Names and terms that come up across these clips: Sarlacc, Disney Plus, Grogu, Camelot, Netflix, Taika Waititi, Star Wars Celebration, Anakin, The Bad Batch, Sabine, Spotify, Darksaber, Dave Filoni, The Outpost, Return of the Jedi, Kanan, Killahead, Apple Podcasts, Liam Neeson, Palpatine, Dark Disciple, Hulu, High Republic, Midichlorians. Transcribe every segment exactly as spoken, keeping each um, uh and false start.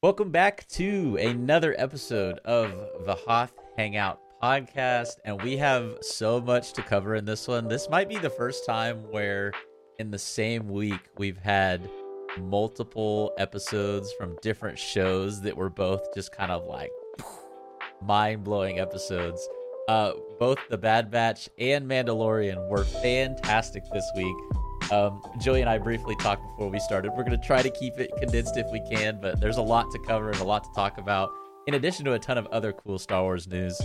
Welcome back to another episode of the Hoth Hangout podcast, and we have so much to cover in this one. This might be the first time where in the same week we've had multiple episodes from different shows that were both just kind of like mind-blowing episodes. Uh, both The Bad Batch and Mandalorian were fantastic this week. Um, Joey and I briefly talked before we started. We're going to try to keep it condensed if we can, but there's a lot to cover and a lot to talk about, in addition to a ton of other cool Star Wars news.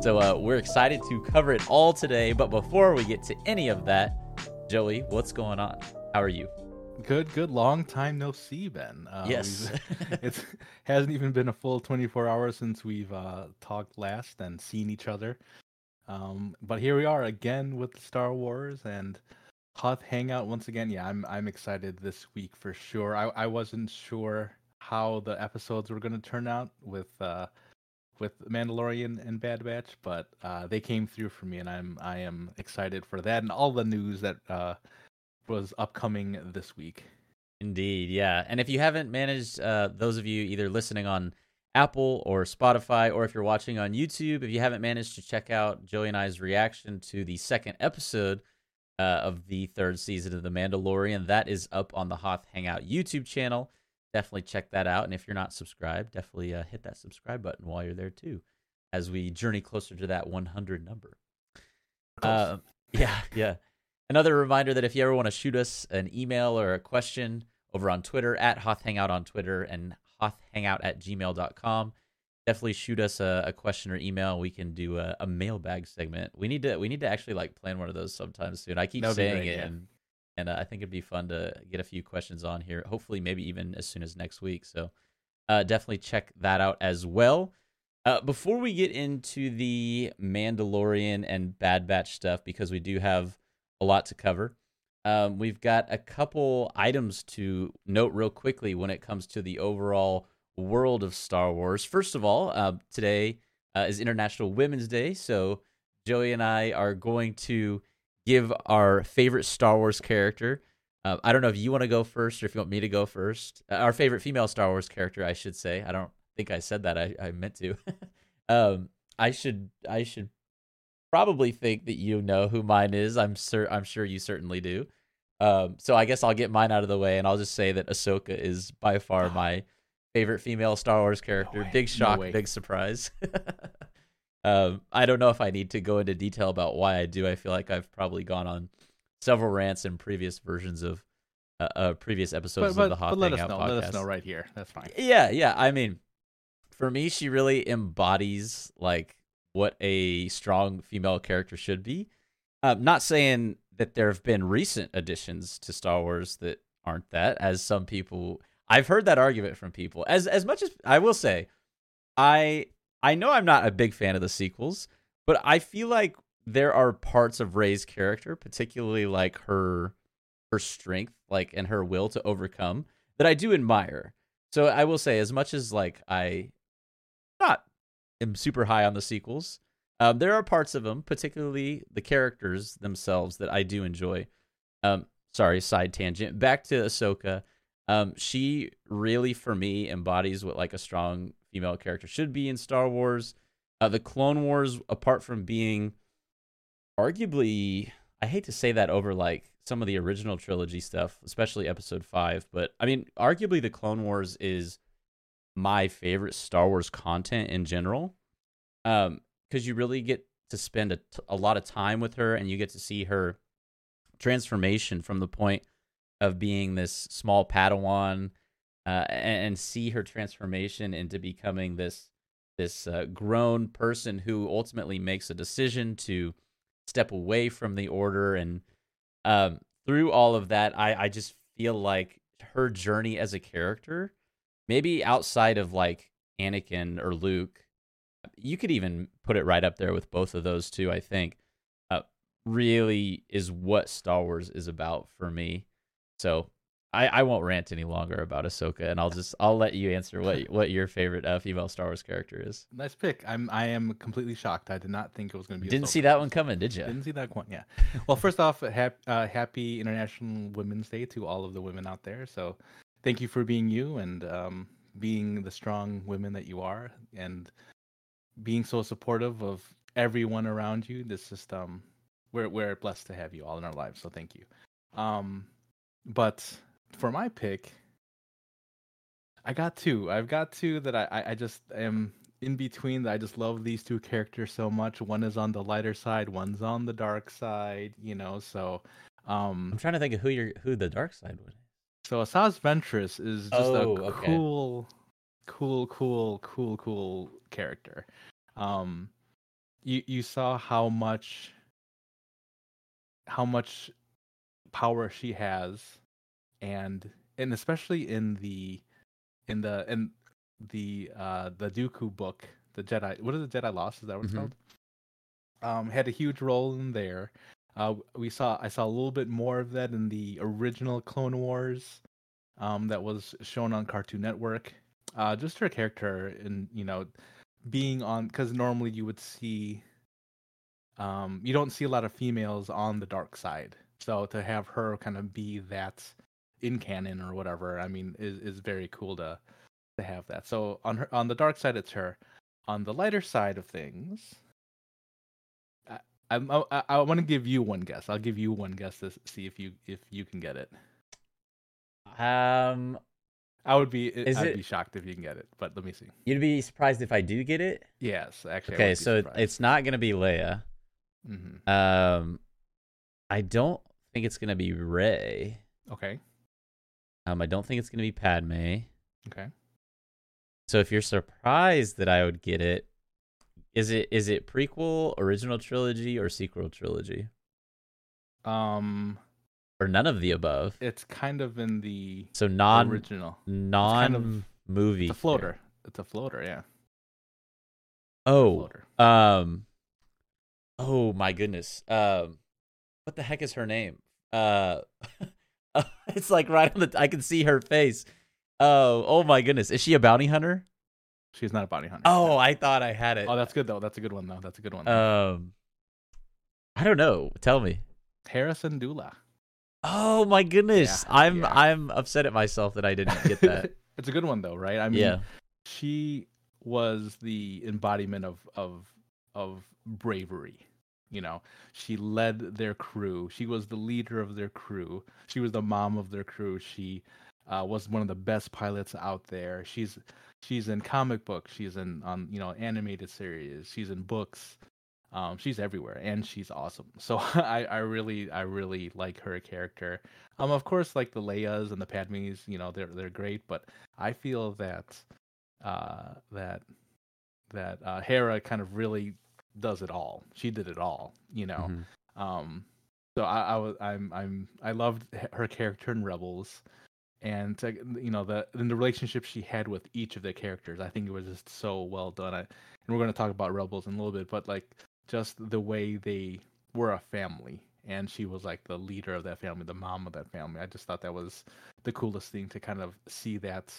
So uh, we're excited to cover it all today. But before we get to any of that, Joey, what's going on? How are you? Good, good. Long time no see, Ben. Uh, yes. It hasn't even been a full twenty-four hours since we've uh, talked last and seen each other. Um, but here we are again with Star Wars and Hoth Hangout once again. Yeah, I'm I'm excited this week for sure. I, I wasn't sure how the episodes were going to turn out with uh, with Mandalorian and Bad Batch, but uh, they came through for me, and I'm I am excited for that and all the news that uh, was upcoming this week. Indeed, yeah. And if you haven't managed, uh, those of you either listening on Apple or Spotify, or if you're watching on YouTube, if you haven't managed to check out Joey and I's reaction to the second episode Uh, of the third season of The Mandalorian, that is up on the Hoth Hangout YouTube channel. Definitely check that out. And if you're not subscribed, definitely uh, hit that subscribe button while you're there too, as we journey closer to that one hundred number. Uh, yeah, yeah. Another reminder that if you ever want to shoot us an email or a question over on Twitter, at Hoth Hangout on Twitter and hoth hangout at gmail dot com, definitely shoot us a, a question or email. We can do a, a mailbag segment. We need to we need to actually like plan one of those sometime soon. I keep That'd saying great, it, yeah. and and uh, I think it'd be fun to get a few questions on here. Hopefully, maybe even as soon as next week. So uh, definitely check that out as well. Uh, before we get into the Mandalorian and Bad Batch stuff, because we do have a lot to cover, um, we've got a couple items to note real quickly when it comes to the overall world of Star Wars. First of all, uh, today uh, is International Women's Day, so Joey and I are going to give our favorite Star Wars character. Uh, I don't know if you want to go first or if you want me to go first. Uh, our favorite female Star Wars character, I should say. I don't think I said that. I, I meant to. um, I should I should probably think that you know who mine is. I'm sur- I'm sure you certainly do. Um, so I guess I'll get mine out of the way, and I'll just say that Ahsoka is by far my favorite female Star Wars character. No way, big shock, no big surprise. um, I don't know if I need to go into detail about why I do. I feel like I've probably gone on several rants in previous versions of uh, uh, previous episodes but, but, of the Hoth Hangout podcast. But let us know right here. That's fine. Yeah, yeah. I mean, for me, she really embodies like what a strong female character should be. I'm not saying that there have been recent additions to Star Wars that aren't that, as some people... I've heard that argument from people. As as much as I will say, I I know I'm not a big fan of the sequels, but I feel like there are parts of Rey's character, particularly like her her strength, like and her will to overcome, that I do admire. So I will say, as much as like I not am super high on the sequels, um, there are parts of them, particularly the characters themselves, that I do enjoy. Um, sorry, side tangent. Back to Ahsoka. Um, she really, for me, embodies what like a strong female character should be in Star Wars. Uh, the Clone Wars, apart from being arguably, I hate to say that over like some of the original trilogy stuff, especially Episode Five, but I mean, arguably the Clone Wars is my favorite Star Wars content in general, because um, you really get to spend a, t- a lot of time with her, and you get to see her transformation from the point of being this small Padawan, uh, and, and see her transformation into becoming this this uh, grown person who ultimately makes a decision to step away from the Order. And um, through all of that, I, I just feel like her journey as a character, maybe outside of like Anakin or Luke, you could even put it right up there with both of those two, I think, uh, really is what Star Wars is about for me. So I, I won't rant any longer about Ahsoka, and I'll just I'll let you answer what what your favorite uh, female Star Wars character is. Nice pick. I'm I am completely shocked. I did not think it was going to be. Didn't Ahsoka. See that one coming, did you? Didn't see that one. Yeah. Well, first off, happy, uh, happy International Women's Day to all of the women out there. So thank you for being you, and um, being the strong women that you are and being so supportive of everyone around you. This is um, we're we're blessed to have you all in our lives. So thank you. Um, but for my pick, I got two. I've got two that I I just am in between. That I just love these two characters so much. One is on the lighter side. One's on the dark side. You know, so um, I'm trying to think of who your who the dark side would. So Asajj Ventress is just oh, a okay. cool, cool, cool, cool, cool character. Um, you you saw how much how much power she has, and and especially in the in the in the uh, the Dooku book, the Jedi. What is the Jedi Lost? Is that what it's mm-hmm. called? Um, had a huge role in there. Uh, we saw I saw a little bit more of that in the original Clone Wars, um, that was shown on Cartoon Network. Uh, just her character and you know being on, because normally you would see, um, you don't see a lot of females on the dark side. So to have her kind of be that in canon or whatever, I mean, is is very cool to to have that. So on her on the dark side, it's her. On the lighter side of things. I, I, I want to give you one guess. I'll give you one guess to see if you if you can get it. Um, I would be I'd it, be shocked if you can get it, but let me see. You'd be surprised if I do get it? Yes, actually. Okay, so surprised. It's not going to be Leia. Mm-hmm. Um, I don't think it's going to be Rey. Okay. Um, I don't think it's going to be Padme. Okay. So if you're surprised that I would get it, Is it is it prequel, original trilogy, or sequel trilogy? Um, or none of the above. It's kind of in the so non original, non kind of, movie. It's a floater. Here. It's a floater. Yeah. Oh. Floater. Um. Oh my goodness. Um. What the heck is her name? Uh. It's like right on the. I can see her face. Oh. Oh my goodness. Is she a bounty hunter? She's not a bounty hunter. Oh, I thought I had it. Oh, that's good, though. That's a good one, though. That's a good one. Um, I don't know. Tell me. Hera Syndulla. Oh, my goodness. Yeah, I'm yeah. I'm upset at myself that I didn't get that. It's a good one, though, right? I mean, yeah. She was the embodiment of, of, of bravery. You know, she led their crew. She was the leader of their crew. She was the mom of their crew. She uh, was one of the best pilots out there. She's... She's in comic books. She's in on um, you know animated series. She's in books. Um, she's everywhere, and she's awesome. So I, I really I really like her character. Um, of course, like the Leias and the Padmes, you know they're they're great. But I feel that uh, that that uh, Hera kind of really does it all. She did it all, you know. Mm-hmm. Um, so I, I was I'm I'm I loved her character in Rebels. And to, you know the in the relationship she had with each of the characters, I think it was just so well done. I, and we're going to talk about Rebels in a little bit, but like just the way they were a family, and she was like the leader of that family, the mom of that family. I just thought that was the coolest thing to kind of see that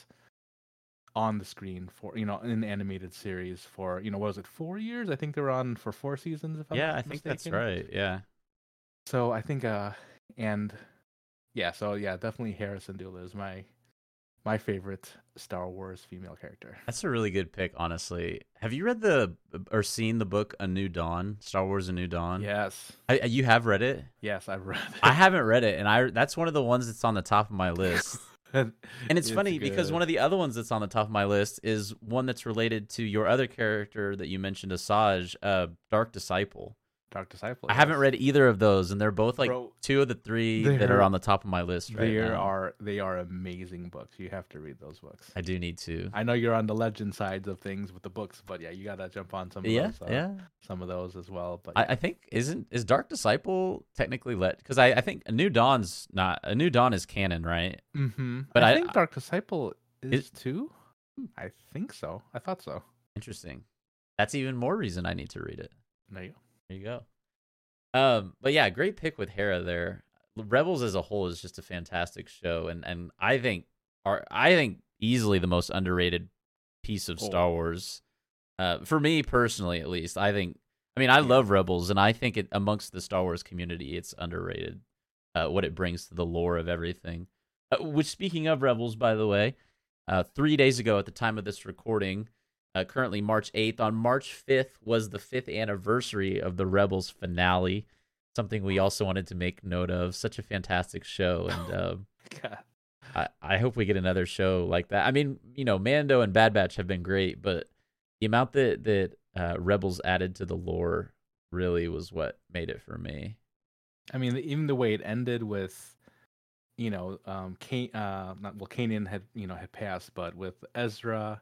on the screen for you know in an animated series for you know what was it four years? I think they were on for four seasons. If I'm yeah, not I think mistaken. That's right. Yeah. So I think uh and. Yeah, so yeah, definitely Hera Syndulla is my my favorite Star Wars female character. That's a really good pick, honestly. Have you read the or seen the book A New Dawn, Star Wars A New Dawn? Yes. I, you have read it? Yes, I've read it. I haven't read it, and I that's one of the ones that's on the top of my list. And it's, it's funny good. Because one of the other ones that's on the top of my list is one that's related to your other character that you mentioned, Asajj, uh, Dark Disciple. Dark Disciple. I yes. haven't read either of those, and they're both like Bro, two of the three that are on the top of my list right now. Are, they are amazing books. You have to read those books. I do need to. I know you're on the legend sides of things with the books, but yeah, you got to jump on some of yeah, those. Uh, yeah. Some of those as well. But yeah. I, I think, isn't is Dark Disciple technically let? Because I, I think A New Dawn's not, A New Dawn is canon, right? Mm-hmm. But I, I think Dark Disciple is, is too? I think so. I thought so. Interesting. That's even more reason I need to read it. There you go. There you go. Um, but yeah, great pick with Hera there. Rebels as a whole is just a fantastic show, and and I think are I think easily the most underrated piece of oh. Star Wars. Uh, for me personally, at least, I think. I mean, I yeah. love Rebels, and I think it amongst the Star Wars community, it's underrated. Uh, what it brings to the lore of everything. Uh, which, speaking of Rebels, by the way, uh, three days ago at the time of this recording, uh, currently March eighth. On March fifth was the fifth anniversary of the Rebels finale, something we also wanted to make note of. Such a fantastic show. And um, God. I, I hope we get another show like that. I mean, you know, Mando and Bad Batch have been great, but the amount that, that uh, Rebels added to the lore really was what made it for me. I mean, even the way it ended with, you know, um, Can- uh, not well, Kanan had, you know, had passed, but with Ezra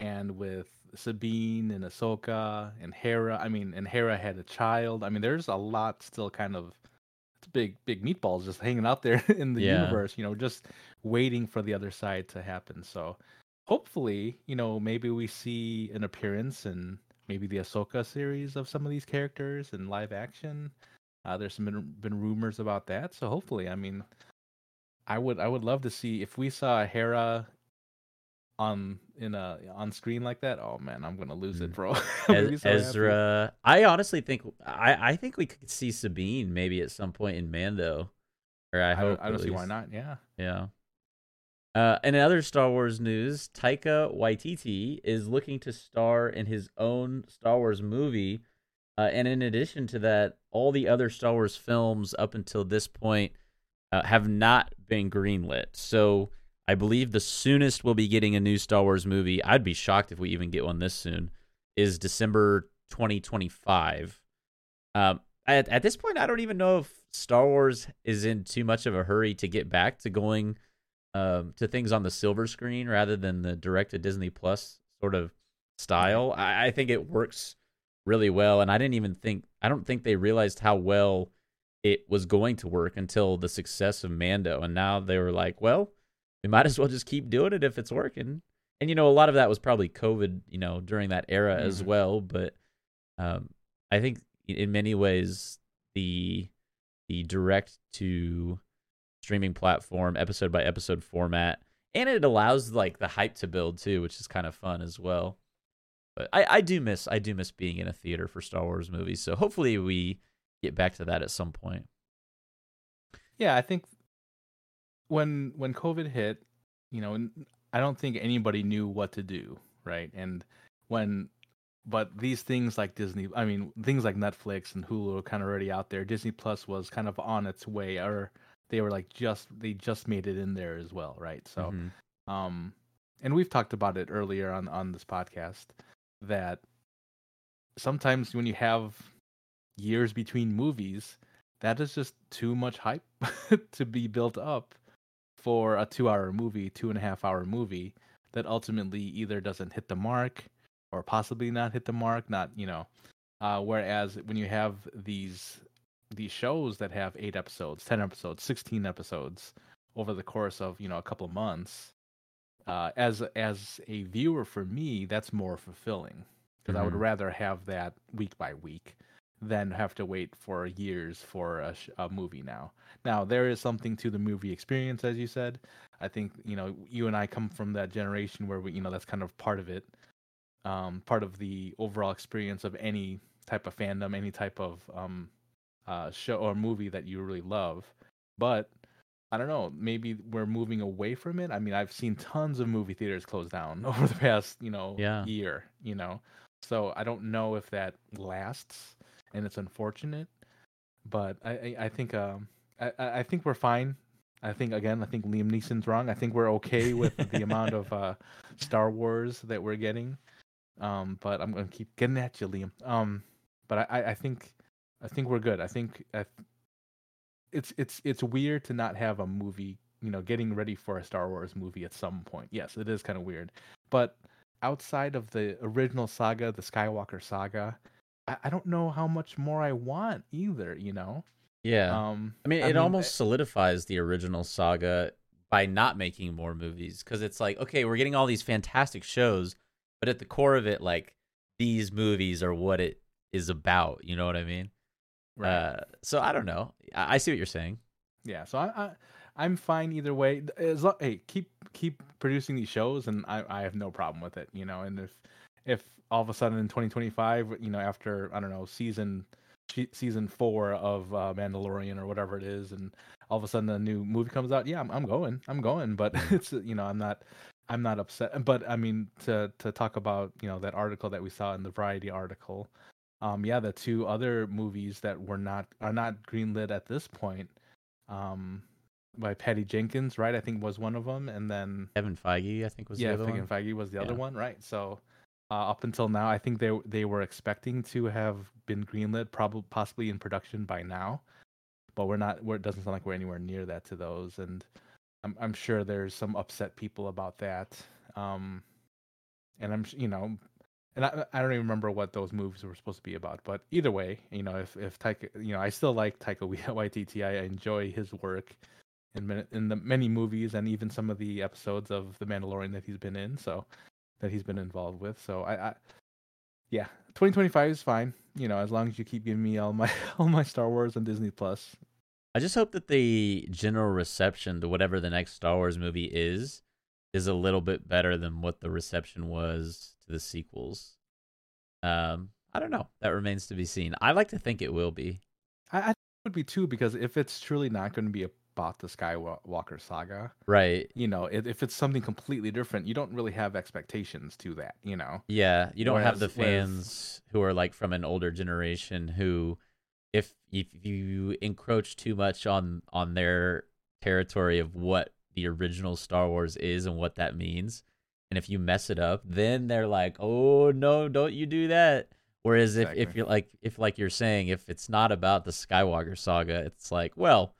and with Sabine and Ahsoka and Hera. I mean, and Hera had a child. I mean, there's a lot still kind of it's big, big meatballs just hanging out there in the yeah. universe, you know, just waiting for the other side to happen. So hopefully, you know, maybe we see an appearance in maybe the Ahsoka series of some of these characters in live action. Uh, there's been, been rumors about that, so hopefully, I mean, I would I would love to see if we saw Hera on in a on screen like that. Oh man, I'm gonna lose it, bro. Ez- so Ezra, happy. I honestly think I, I think we could see Sabine maybe at some point in Mando. Or I, I hope. Don't, I don't see why not. Yeah, yeah. Uh, and in other Star Wars news, Taika Waititi is looking to star in his own Star Wars movie. Uh, and in addition to that, all the other Star Wars films up until this point uh, have not been greenlit. So I believe the soonest we'll be getting a new Star Wars movie, I'd be shocked if we even get one this soon, is December twenty twenty-five. Um, at, at this point, I don't even know if Star Wars is in too much of a hurry to get back to going um, to things on the silver screen rather than the direct-to-Disney Plus sort of style. I, I think it works really well, and I didn't even think I don't think they realized how well it was going to work until the success of Mando, and now they were like, well, we might as well just keep doing it if it's working. And you know, a lot of that was probably COVID, you know, during that era mm-hmm. as well, but um I think in many ways the the direct to streaming platform episode by episode format, and it allows like the hype to build too, which is kind of fun as well. But I, I do miss I do miss being in a theater for Star Wars movies. So hopefully we get back to that at some point. Yeah, I think when when COVID hit, you know, I don't think anybody knew what to do, right? And when but these things like Disney, I mean, things like Netflix and Hulu are kind of already out there. Disney Plus was kind of on its way, or they were like just they just made it in there as well, right? So, mm-hmm. um, and we've talked about it earlier on on this podcast, that sometimes when you have years between movies, that is just too much hype to be built up for a two-hour movie, two and a half hour movie that ultimately either doesn't hit the mark or possibly not hit the mark. Not, you know, uh, whereas when you have these these shows that have eight episodes, ten episodes, sixteen episodes over the course of, you know, a couple of months. Uh, as as a viewer, for me, that's more fulfilling, because mm-hmm. I would rather have that week by week than have to wait for years for a, sh- a movie now. Now, there is something to the movie experience, as you said. I think, you know, you and I come from that generation where, we, you know, that's kind of part of it, um, part of the overall experience of any type of fandom, any type of um, uh, show or movie that you really love. But I don't know, maybe we're moving away from it. I mean, I've seen tons of movie theaters close down over the past, you know, yeah. year, you know. So I don't know if that lasts, and it's unfortunate. But I, I, I think um, I, I think we're fine. I think, again, I think Liam Neeson's wrong. I think we're okay with the amount of uh, Star Wars that we're getting. Um, but I'm going to keep getting at you, Liam. Um, but I, I think I think we're good. I think... I, It's it's it's weird to not have a movie, you know, getting ready for a Star Wars movie at some point. Yes, it is kind of weird. But outside of the original saga, the Skywalker saga, I, I don't know how much more I want either, you know? Yeah. Um, I mean, I it mean, almost I, solidifies the original saga by not making more movies, because it's like, okay, we're getting all these fantastic shows, but at the core of it, like, these movies are what it is about. You know what I mean? Right. Uh, so I don't know. I, I see what you're saying. Yeah. So I, I I'm fine either way. As long, hey, keep keep producing these shows, and I, I have no problem with it. You know, and if if all of a sudden in twenty twenty-five, you know, after I don't know season season four of uh, Mandalorian or whatever it is, and all of a sudden a new movie comes out, yeah, I'm I'm going, I'm going. But it's you know I'm not I'm not upset, but I mean, to to talk about, you know, that article that we saw in the Variety article, um, yeah, the two other movies that were not are not greenlit at this point, um, by Patty Jenkins, right? I think was one of them, and then Kevin Feige, I think was yeah, the other Kevin one. Feige was the yeah. other one, right? So uh, up until now, I think they they were expecting to have been greenlit, probably possibly in production by now, but we're not. We're, it doesn't sound like we're anywhere near that to those, and. I'm I'm sure there's some upset people about that, um, and I'm you know, and I I don't even remember what those moves were supposed to be about. But either way, you know, if if Taika, you know, I still like Taika Waititi. I enjoy his work in in the many movies and even some of the episodes of The Mandalorian that he's been in. So that he's been involved with. So I, I yeah, twenty twenty-five is fine. You know, as long as you keep giving me all my all my Star Wars and Disney Plus. I just hope that the general reception to whatever the next Star Wars movie is, is a little bit better than what the reception was to the sequels. Um, I don't know. That remains to be seen. I like to think it will be. I, I think it would be too, because if it's truly not going to be about the Skywalker saga, right? You know, if, if it's something completely different, you don't really have expectations to that, you know? Yeah, you don't whereas, have the fans whereas... who are like from an older generation who... If if you encroach too much on, on their territory of what the original Star Wars is and what that means, and if you mess it up, then they're like, "Oh no, don't you do that." Whereas exactly. if, if you're like if like you're saying, if it's not about the Skywalker saga, it's like, well,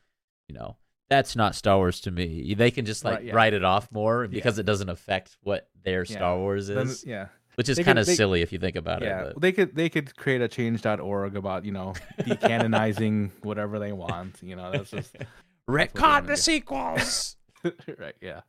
you know, that's not Star Wars to me. They can just like right, yeah. write it off more because yeah. it doesn't affect what their yeah. Star Wars is. Then, yeah. Which is kind of silly if you think about yeah, it. Yeah, they could they could create a change dot org about, you know, decanonizing whatever they want. You know, that's just... Retcon the sequels! Right, yeah.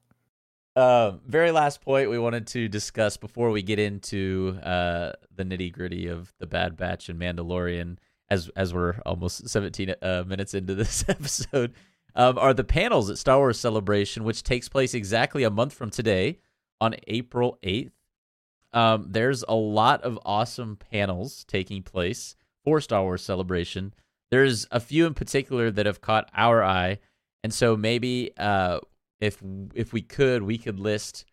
Uh, very last point we wanted to discuss before we get into uh, the nitty-gritty of The Bad Batch and Mandalorian, as, as we're almost seventeen uh, minutes into this episode, um, are the panels at Star Wars Celebration, which takes place exactly a month from today on April eighth. Um, there's a lot of awesome panels taking place for Star Wars Celebration. There's a few in particular that have caught our eye, and so maybe uh, if if we could, we could list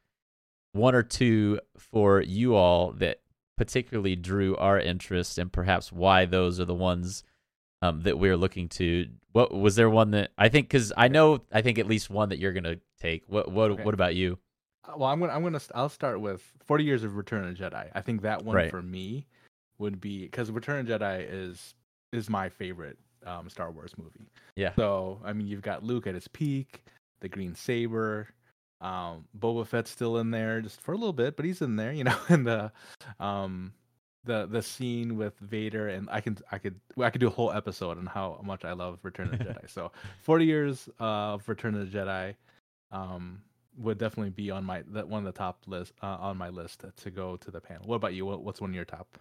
one or two for you all that particularly drew our interest, and perhaps why those are the ones um, that we're looking to. What was there one that I think? Because I know I think at least one that you're gonna take. What what okay. what about you? Well, I'm gonna, I'm gonna, I'll start with forty years of Return of the Jedi. I think that one right. for me would be because Return of the Jedi is is my favorite um, Star Wars movie. Yeah. So I mean, you've got Luke at his peak, the green saber, um, Boba Fett's still in there just for a little bit, but he's in there, you know. And the um the the scene with Vader, and I can I could I could do a whole episode on how much I love Return of the Jedi. So forty years of Return of the Jedi. Um, would definitely be on my that one of the top list uh, on my list to go to the panel. What about you? What's one of your top?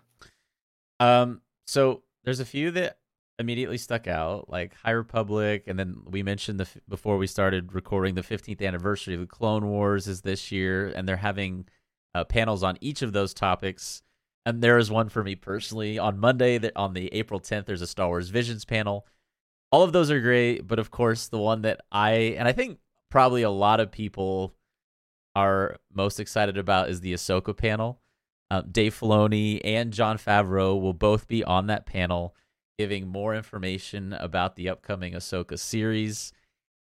Um, so there's a few that immediately stuck out, like High Republic, and then we mentioned the before we started recording the fifteenth anniversary of the Clone Wars is this year, and they're having uh, panels on each of those topics. And there is one for me personally on Monday that on the April tenth. There's a Star Wars Visions panel. All of those are great, but of course the one that I and I think. Probably a lot of people are most excited about is the Ahsoka panel. Uh, Dave Filoni and Jon Favreau will both be on that panel, giving more information about the upcoming Ahsoka series.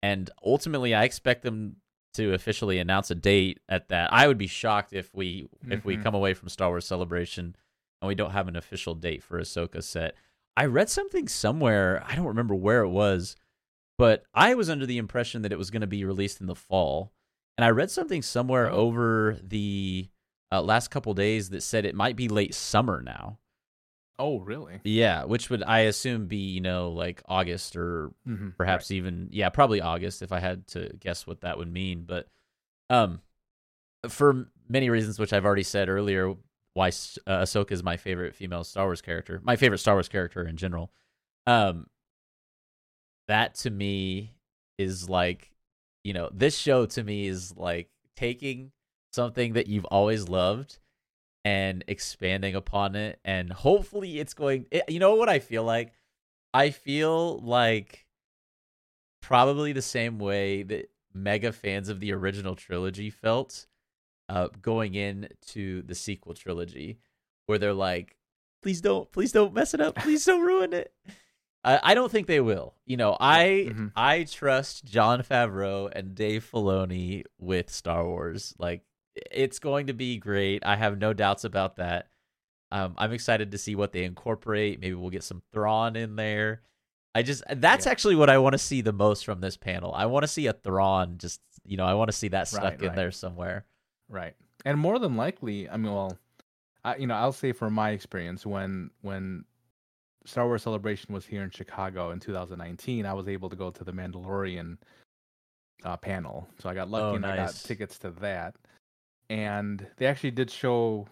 And ultimately, I expect them to officially announce a date at that. I would be shocked if we mm-hmm. if we come away from Star Wars Celebration and we don't have an official date for Ahsoka set. I read something somewhere, I don't remember where it was, but I was under the impression that it was going to be released in the fall. And I read something somewhere over the uh, last couple days that said it might be late summer now. Oh, really? Yeah, which would, I assume, be, you know, like August or mm-hmm, perhaps right. even, yeah, probably August if I had to guess what that would mean. But um, for many reasons, which I've already said earlier, why uh, Ahsoka is my favorite female Star Wars character, my favorite Star Wars character in general. Um, That to me is like, you know, this show to me is like taking something that you've always loved and expanding upon it. And hopefully it's going, it, you know what I feel like? I feel like probably the same way that mega fans of the original trilogy felt uh, going into the sequel trilogy, where they're like, please don't, please don't mess it up. Please don't ruin it. I, I don't think they will. You know, I mm-hmm. I trust Jon Favreau and Dave Filoni with Star Wars. Like, it's going to be great. I have no doubts about that. Um, I'm excited to see what they incorporate. Maybe we'll get some Thrawn in there. I just that's yeah. actually what I want to see the most from this panel. I want to see a Thrawn. Just, you know, I want to see that stuck right, in right. there somewhere. Right. And more than likely, I mean, well, I, you know, I'll say from my experience, when when Star Wars Celebration was here in Chicago in two thousand nineteen, I was able to go to the Mandalorian uh, panel. So I got lucky oh, and nice. I got tickets to that. And they actually did show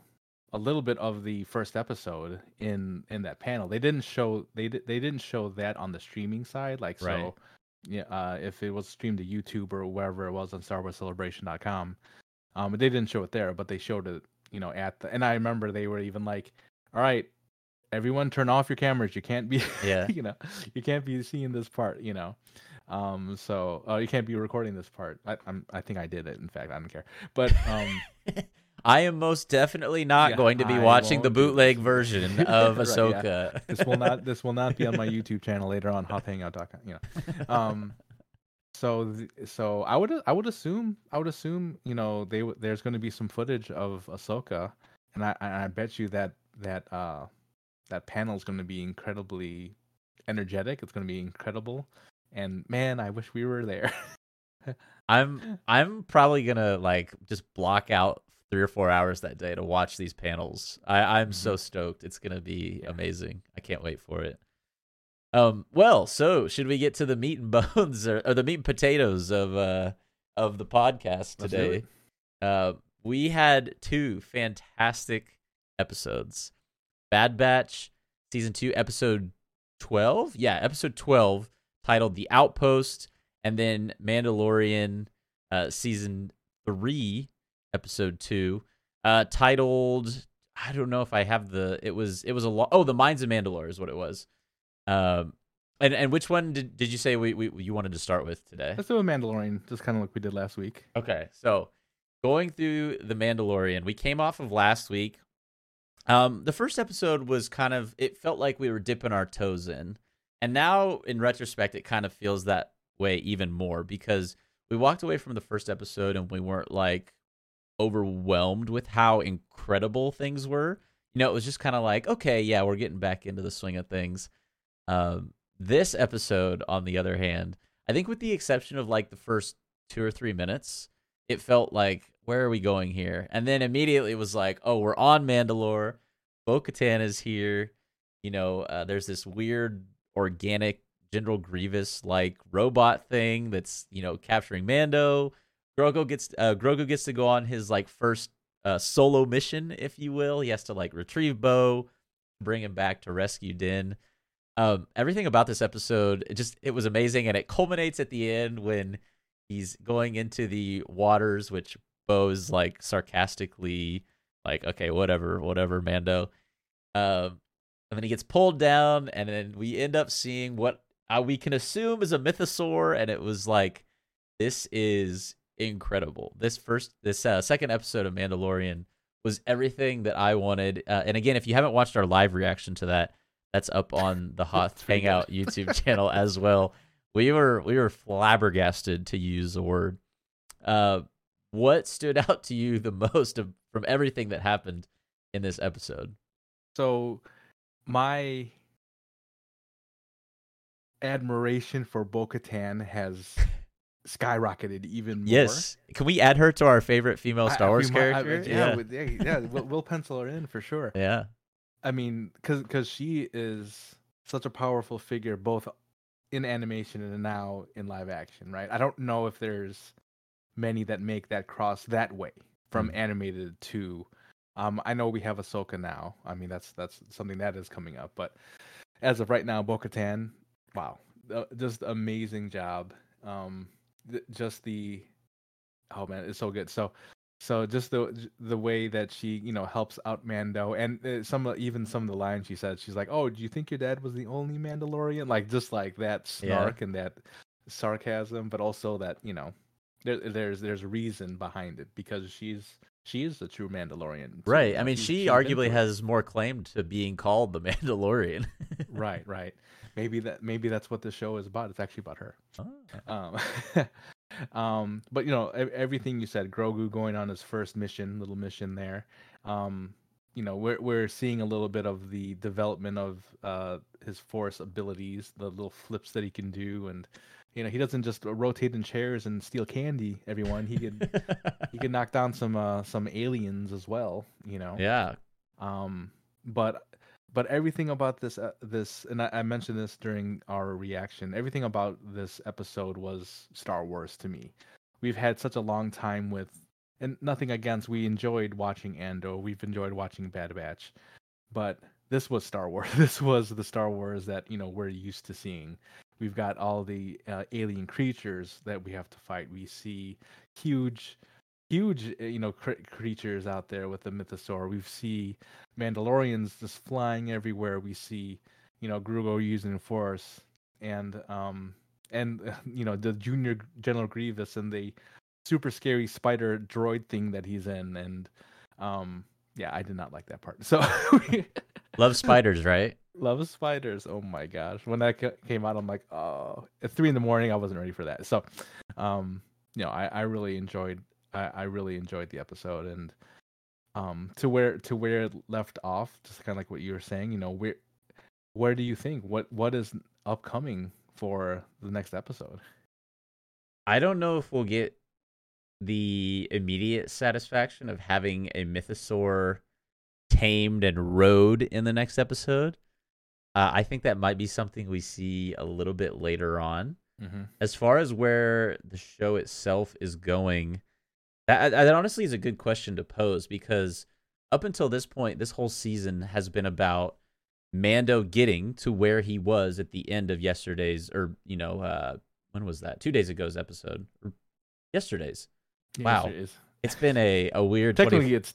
a little bit of the first episode in, in that panel. They didn't show they they didn't show that on the streaming side. Like right. so, yeah. Uh, if it was streamed to YouTube or wherever it was on Star Wars Celebration dot com, um, they didn't show it there, but they showed it. You know, at the and I remember they were even like, "All right, everyone, turn off your cameras. You can't be, yeah. you know, you can't be seeing this part. You know, um, so uh, you can't be recording this part." I, I'm I think I did it. In fact, I don't care. But um. I am most definitely not yeah, going to be I watching the bootleg version of Ahsoka. Right, yeah. This will not. This will not be on my YouTube channel later on Hoth Hangout dot com. You know, um, so the, so I would I would assume I would assume you know they there's going to be some footage of Ahsoka, and I I bet you that that uh that panel is going to be incredibly energetic. It's going to be incredible, and man, I wish we were there. I'm I'm probably gonna like just block out three or four hours that day to watch these panels. I, I'm mm-hmm. so stoked. It's going to be yeah. amazing. I can't wait for it. Um, well, so should we get to the meat and bones or, or the meat and potatoes of, uh, of the podcast today? Uh, we had two fantastic episodes, Bad Batch season two, episode twelve. Yeah. Episode twelve titled The Outpost, and then Mandalorian uh, season three, episode two, uh, titled, I don't know if I have the, it was, it was a lot. Oh, The Mines of Mandalore is what it was. Um, and, and which one did, did you say we, we, you wanted to start with today? Let's do a Mandalorian, just kind of like we did last week. Okay. So going through the Mandalorian, we came off of last week. Um, the first episode was kind of, it felt like we were dipping our toes in. And now in retrospect, it kind of feels that way even more, because we walked away from the first episode and we weren't like overwhelmed with how incredible things were. You know, it was just kind of like, okay, yeah, we're getting back into the swing of things. Um, this episode, on the other hand, I think with the exception of like the first two or three minutes, it felt like, where are we going here? And then immediately it was like, oh, we're on Mandalore. Bo-Katan is here. You know, uh, there's this weird organic General Grievous like robot thing that's, you know, capturing Mando. Grogu gets uh, Grogu gets to go on his like first uh, solo mission, if you will. He has to like retrieve Bo, bring him back to rescue Din. Um, everything about this episode, it just it was amazing, and it culminates at the end when he's going into the waters, which Bo's like sarcastically like, okay, whatever, whatever, Mando. Um, and then he gets pulled down, and then we end up seeing what uh, we can assume is a mythosaur, and it was like, this is incredible. This first, this uh, second episode of Mandalorian was everything that I wanted. Uh, and again, if you haven't watched our live reaction to that, that's up on the Hoth Hangout YouTube channel as well. We were we were flabbergasted, to use the word. Uh, what stood out to you the most of, from everything that happened in this episode? So my admiration for Bo-Katan has skyrocketed even more. Yes. Can we add her to our favorite female Star Wars I, I, character? I, yeah, yeah. With, yeah, yeah we'll, we'll pencil her in for sure. Yeah. I mean, because because she is such a powerful figure, both in animation and now in live action, right? I don't know if there's many that make that cross that way from mm. animated to. Um, I know we have Ahsoka now. I mean, that's that's something that is coming up, but as of right now, Bo-Katan, wow, uh, just amazing job. Um. Just the, oh man, it's so good. So, so just the the way that she, you know, helps out Mando, and some even some of the lines she said, she's like, "Oh, do you think your dad was the only Mandalorian?" Like just like that snark yeah. and that sarcasm, but also that, you know, there, there's there's reason behind it, because she's she is the true Mandalorian. Right. So, I mean, she, she, she arguably has more claim to being called the Mandalorian. Right, right. Maybe that maybe that's what the show is about. It's actually about her. Oh. Um, um, but, you know, everything you said, Grogu going on his first mission, little mission there. Um, you know, we're we're seeing a little bit of the development of uh, his Force abilities, the little flips that he can do, and you know, he doesn't just rotate in chairs and steal candy. Everyone, he could he could knock down some uh, some aliens as well. You know, yeah. Um, but but everything about this uh, this, and I, I mentioned this during our reaction. Everything about this episode was Star Wars to me. We've had such a long time with. And nothing against, we enjoyed watching Andor. We've enjoyed watching Bad Batch, but this was Star Wars. This was the Star Wars that, you know, we're used to seeing. We've got all the uh, alien creatures that we have to fight. We see huge, huge, you know, cr- creatures out there with the mythosaur. We see Mandalorians just flying everywhere. We see, you know, Grogu using Force, and um, and uh, you know, the Junior General Grievous and the super scary spider droid thing that he's in, and um yeah I did not like that part, so love spiders right love spiders oh my gosh, when that came out I'm like, oh, at three in the morning I wasn't ready for that. So um you know, i i really enjoyed i, I really enjoyed the episode, and um to where to where it left off, just kind of like what you were saying, you know, where where do you think what what is upcoming for the next episode? I don't know if we'll get the immediate satisfaction of having a mythosaur tamed and rode in the next episode. Uh, I think that might be something we see a little bit later on. Mm-hmm. As far as where the show itself is going, that, that honestly is a good question to pose, because up until this point, this whole season has been about Mando getting to where he was at the end of yesterday's, or, you know, uh, when was that? Two days ago's episode. Or yesterday's. Wow, yes, it it's been a, a weird. Technically, twenty... it's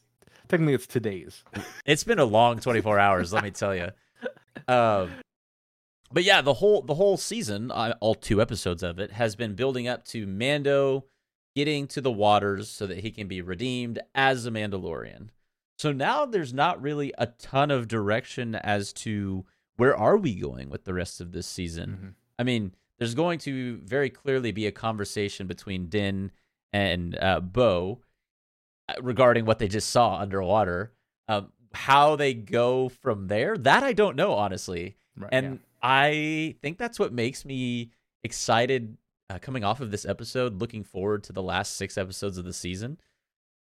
technically it's today's. It's been a long twenty-four hours, let me tell you. Um, but yeah, the whole the whole season, uh, all two episodes of it, has been building up to Mando getting to the waters so that he can be redeemed as a Mandalorian. So now there's not really a ton of direction as to where are we going with the rest of this season. Mm-hmm. I mean, there's going to very clearly be a conversation between Din and uh, Bo regarding what they just saw underwater. Um, how they go from there, that I don't know, honestly. Right, and yeah. I think that's what makes me excited uh, coming off of this episode, looking forward to the last six episodes of the season,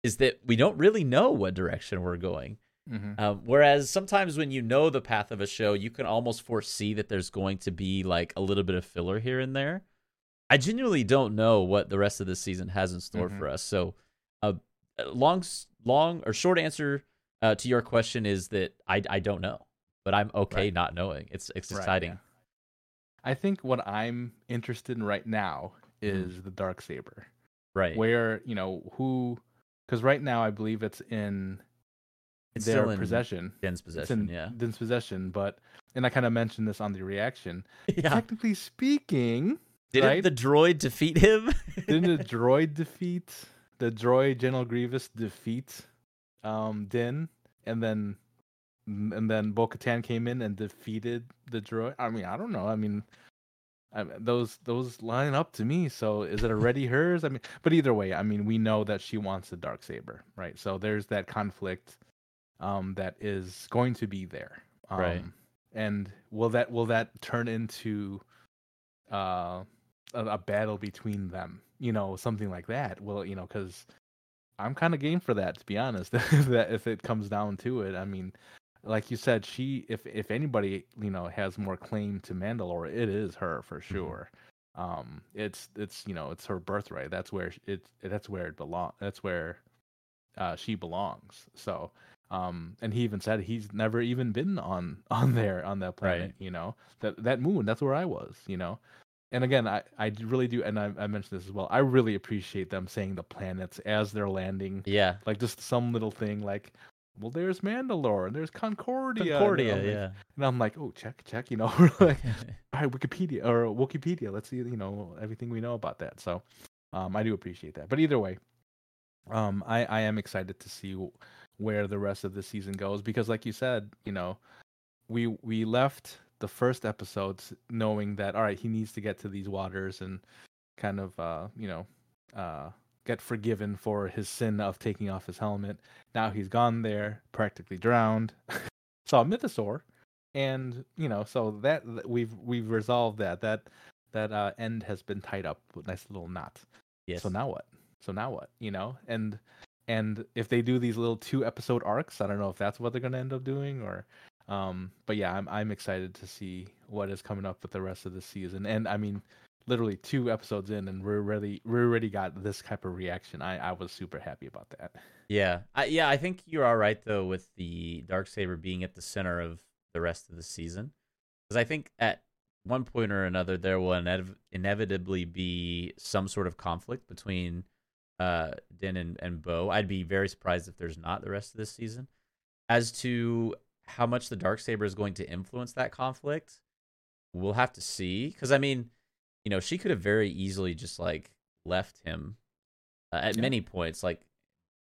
is that we don't really know what direction we're going. Mm-hmm. Um, whereas sometimes when you know the path of a show, you can almost foresee that there's going to be like a little bit of filler here and there. I genuinely don't know what the rest of this season has in store mm-hmm. for us. So a uh, long, long or short answer uh, to your question is that I, I don't know, but I'm okay right. not knowing. It's, it's exciting. Right, yeah. I think what I'm interested in right now is mm. the Darksaber. Right. Where, you know, who, because right now I believe it's in it's their still in possession. Din's possession, it's in yeah. Din's possession, but, and I kind of mentioned this on the reaction, yeah. technically speaking... Didn't right? the droid defeat him? Didn't the droid defeat the droid General Grievous defeat um, Din, and then and then Bo-Katan came in and defeated the droid? I mean, I don't know. I mean, I, those those line up to me. So is it already hers? I mean, but either way, I mean, we know that she wants the Darksaber, right? So there's that conflict um, that is going to be there, um, right? And will that will that turn into Uh, a, a battle between them, you know, something like that? Well, you know, because I'm kind of game for that, to be honest. That if it comes down to it, I mean, like you said, she, if if anybody, you know, has more claim to Mandalore, it is her for sure. Mm-hmm. Um, it's it's you know, it's her birthright. That's where it that's where it belongs. That's where uh, she belongs. So, um, and he even said he's never even been on on there on that planet. Right. You know, that that moon. That's where I was. You know. And again, I, I really do, and I, I mentioned this as well, I really appreciate them saying the planets as they're landing. Yeah. Like, just some little thing like, well, there's Mandalore, and there's Concordia. Concordia, and yeah. Like, and I'm like, oh, check, check, you know. We're like, all right, Wikipedia, or Wikipedia, let's see, you know, everything we know about that. So um, I do appreciate that. But either way, um, I, I am excited to see where the rest of the season goes, because like you said, you know, we we left the first episodes knowing that, all right, he needs to get to these waters and kind of, uh, you know, uh, get forgiven for his sin of taking off his helmet. Now he's gone there, practically drowned, saw a mythosaur, and, you know, so that we've we've resolved that. That that uh, end has been tied up with a nice little knot. Yes. So now what? So now what? You know, and and if they do these little two episode arcs, I don't know if that's what they're going to end up doing, or... Um, but yeah, I'm I'm excited to see what is coming up with the rest of the season. And I mean, literally two episodes in, and we're really we already got this type of reaction. I, I was super happy about that. Yeah, I, yeah, I think you're all right though with the Darksaber being at the center of the rest of the season, because I think at one point or another there will inev- inevitably be some sort of conflict between uh, Din and, and Bo. I'd be very surprised if there's not the rest of this season. As to how much the Darksaber is going to influence that conflict, we'll have to see. Because, I mean, you know, she could have very easily just, like, left him uh, at yeah. many points. Like,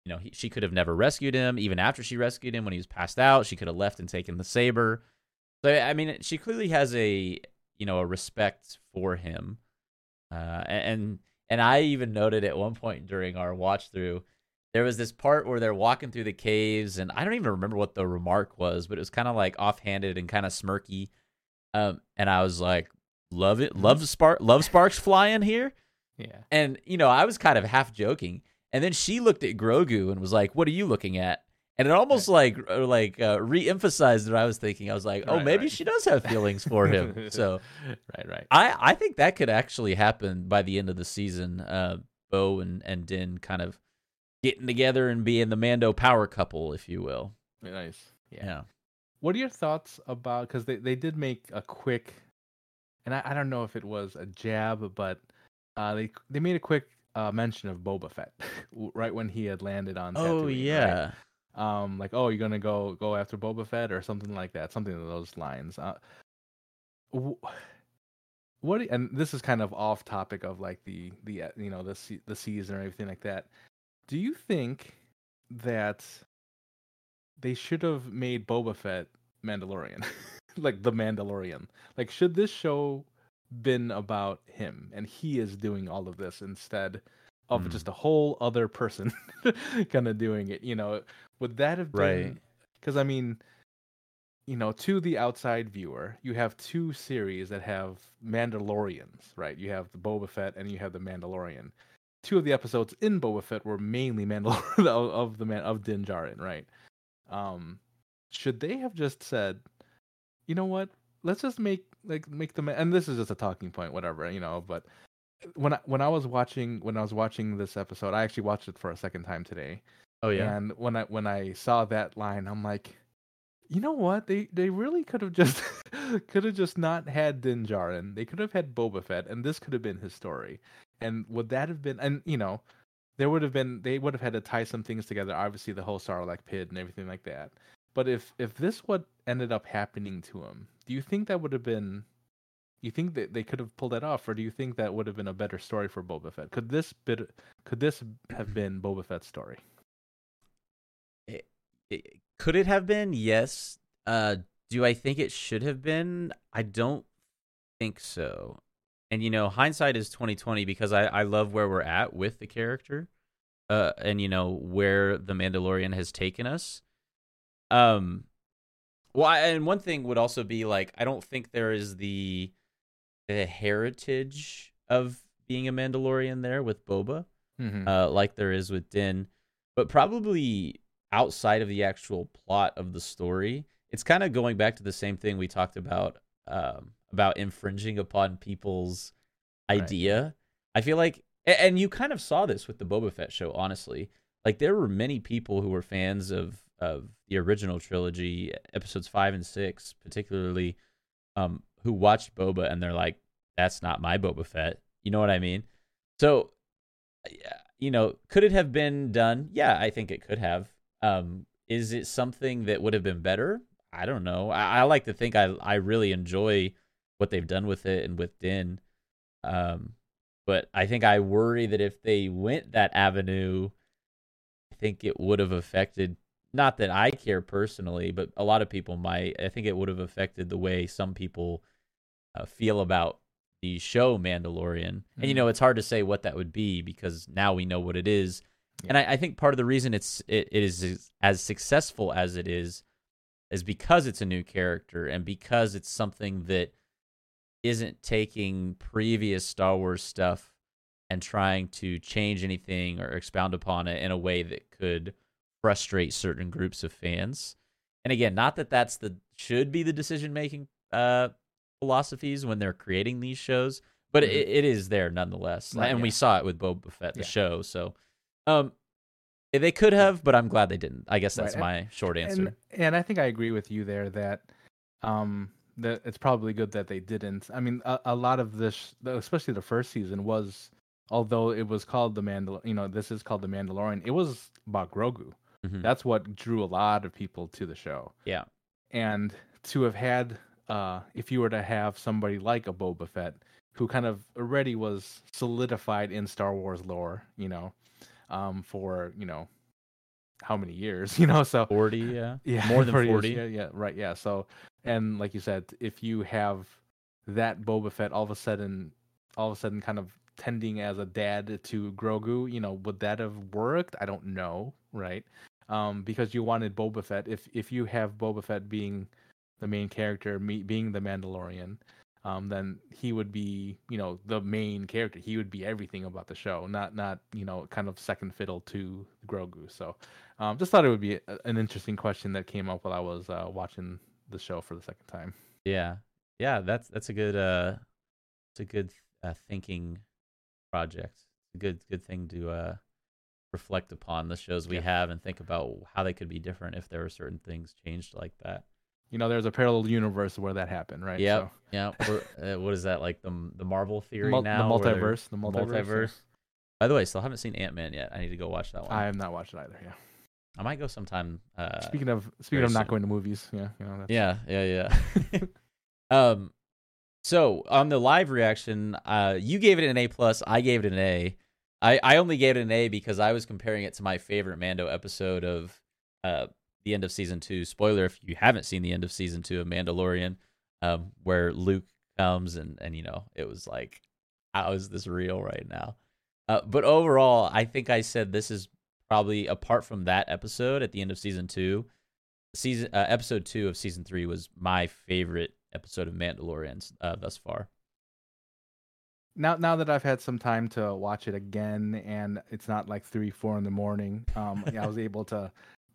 you know, he, she could have never rescued him. Even after she rescued him when he was passed out, she could have left and taken the saber. So, I mean, she clearly has a, you know, a respect for him. Uh, and and I even noted at one point during our watch-through, there was this part where they're walking through the caves, and I don't even remember what the remark was, but it was kind of like offhanded and kind of smirky. Um, and I was like, love it. Love spark, love sparks flying here. Yeah. And, you know, I was kind of half joking. And then she looked at Grogu and was like, what are you looking at? And it almost right. like, like uh, re-emphasized what I was thinking. I was like, oh, right, maybe right. she does have feelings for him. So right, right. I, I think that could actually happen by the end of the season. Uh, Bo and, and Din kind of getting together and being the Mando power couple, if you will. Nice. Yeah. yeah. What are your thoughts about, because they, they did make a quick, and I, I don't know if it was a jab, but uh, they they made a quick uh, mention of Boba Fett right when he had landed on Tatooine. Oh, yeah. Right? Um, like, oh, you're going to go go after Boba Fett or something like that. Something of those lines. Uh, w- what? And this is kind of off topic of like the, the you know, the, the season or everything like that. Do you think that they should have made Boba Fett Mandalorian? Like the Mandalorian. Like, should this show been about him and he is doing all of this instead of mm. just a whole other person kind of doing it? You know, would that have been... Right. Because, I mean, you know, to the outside viewer, you have two series that have Mandalorians, right? You have the Boba Fett and you have the Mandalorian. Two of the episodes in Boba Fett were mainly Mandalorian of the man of Din Djarin, right? Um, should they have just said, you know what? Let's just make like make the man. And this is just a talking point, whatever, you know. But when I, when I was watching when I was watching this episode, I actually watched it for a second time today. Oh yeah. And when I when I saw that line, I'm like, you know what? They they really could have just could have just not had Din Djarin. They could have had Boba Fett, and this could have been his story. And would that have been, and you know, there would have been, they would have had to tie some things together, obviously the whole Sarlacc pit and everything like that. But if, if this what ended up happening to him, do you think that would have been, you think that they could have pulled that off, or do you think that would have been a better story for Boba Fett? Could this bit, could this have been Boba Fett's story? It, it, could it have been? Yes. Uh, do I think it should have been? I don't think so. And, you know, hindsight is twenty twenty, because I, I love where we're at with the character uh, and, you know, where The Mandalorian has taken us. Um, well, I, and one thing would also be, like, I don't think there is the the heritage of being a Mandalorian there with Boba, mm-hmm. uh, like there is with Din. But probably outside of the actual plot of the story, it's kind of going back to the same thing we talked about um about infringing upon people's idea. Right. I feel like, and you kind of saw this with the Boba Fett show, honestly. Like, there were many people who were fans of, of the original trilogy, episodes five and six, particularly, um, who watched Boba and they're like, that's not my Boba Fett. You know what I mean? So, you know, could it have been done? Yeah, I think it could have. Um, is it something that would have been better? I don't know. I, I like to think I, I really enjoy what they've done with it and with Din. Um, but I think I worry that if they went that avenue, I think it would have affected, not that I care personally, but a lot of people might. I think it would have affected the way some people uh, feel about the show Mandalorian. Mm-hmm. And, you know, it's hard to say what that would be because now we know what it is. Yeah. And I, I think part of the reason it's it, it is as successful as it is is because it's a new character and because it's something that isn't taking previous Star Wars stuff and trying to change anything or expound upon it in a way that could frustrate certain groups of fans. And again, not that that's the should be the decision-making uh, philosophies when they're creating these shows, but mm-hmm. it, it is there nonetheless. Right, and yeah. we saw it with Boba Fett, the yeah. show. So um, they could have, but I'm glad they didn't. I guess that's right. my and, short answer. And, and I think I agree with you there that... Um, That it's probably good that they didn't. I mean, a, a lot of this, especially the first season, was, although it was called the Mandal, you know, this is called the Mandalorian. It was about Grogu. Mm-hmm. That's what drew a lot of people to the show. Yeah, and to have had, uh, if you were to have somebody like a Boba Fett, who kind of already was solidified in Star Wars lore, you know, um, for you know, how many years, you know, so forty, yeah, yeah, more than forty, forty. Years, yeah, yeah, right, yeah, so. And like you said, if you have that Boba Fett all of a sudden, all of a sudden, kind of tending as a dad to Grogu, you know, would that have worked? I don't know, right? Um, because you wanted Boba Fett. If if you have Boba Fett being the main character, me, being the Mandalorian, um, then he would be, you know, the main character. He would be everything about the show, not not you know, kind of second fiddle to Grogu. So, um, just thought it would be a, an interesting question that came up while I was uh, watching the show for the second time. Yeah, yeah, that's that's a good, uh, it's a good uh, thinking project. It's a good good thing to uh, reflect upon the shows we yeah. have and think about how they could be different if there were certain things changed like that. You know, there's a parallel universe where that happened, right? Yeah, so. yeah. Or, uh, what is that like the the Marvel theory Mul- now? The multiverse, the multiverse. multiverse. By the way, I still haven't seen Ant-Man yet. I need to go watch that one. I have not watched it either. Yeah. I might go sometime. Uh, speaking of speaking of not soon. going to movies, yeah, you know, that's... yeah, yeah, yeah. um, so on the live reaction, uh, you gave it an A plus. I gave it an A. I, I only gave it an A because I was comparing it to my favorite Mando episode of uh the end of season two. Spoiler if you haven't seen the end of season two of Mandalorian, um, where Luke comes and and you know it was like, how is this real right now? Uh, but overall, I think I said this is. Probably apart from that episode at the end of season two, season uh, episode two of season three was my favorite episode of Mandalorians uh, thus far. Now, now that I've had some time to watch it again, and it's not like three, four in the morning, um, yeah, I was able to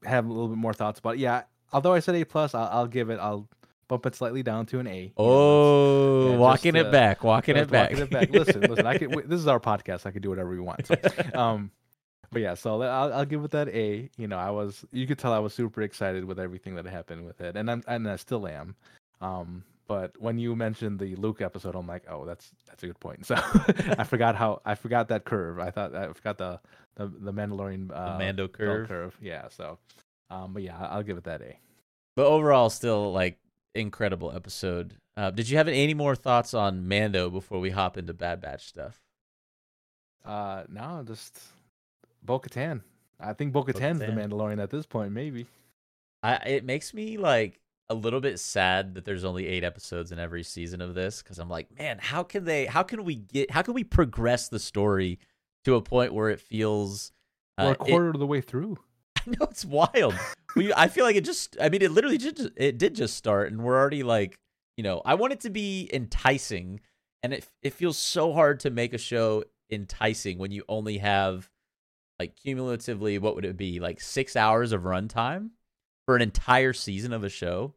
have a little bit more thoughts about it. Yeah, although I said A plus, I'll, I'll give it. I'll bump it slightly down to an A. Oh, yeah, walking just, it uh, back, walking it back, walking it back. Listen, listen. I could. This is our podcast. I could do whatever we want. So, um, But yeah, so I'll, I'll give it that A. You know, I was, you could tell I was super excited with everything that happened with it, and I'm, and I still am. Um, but when you mentioned the Luke episode, I'm like, oh, that's that's a good point. So I forgot how I forgot that curve. I thought I forgot the the, the Mandalorian uh, the Mando curve. curve. Yeah. So, um, but yeah, I'll give it that A. But overall, still like incredible episode. Uh, did you have any more thoughts on Mando before we hop into Bad Batch stuff? Uh, no, just. Bo-Katan. I think Bo-Katan's Bo-Katan. the Mandalorian at this point, maybe. I, it makes me like a little bit sad that there's only eight episodes in every season of this, because I'm like, man, how can they? How can we get? How can we progress the story to a point where it feels? Uh, We're a quarter it, of the way through. I know, it's wild. we I feel like it just. I mean, it literally just. It did just start, and we're already like, you know, I want it to be enticing, and it it feels so hard to make a show enticing when you only have. Like cumulatively, what would it be? Like six hours of runtime for an entire season of a show.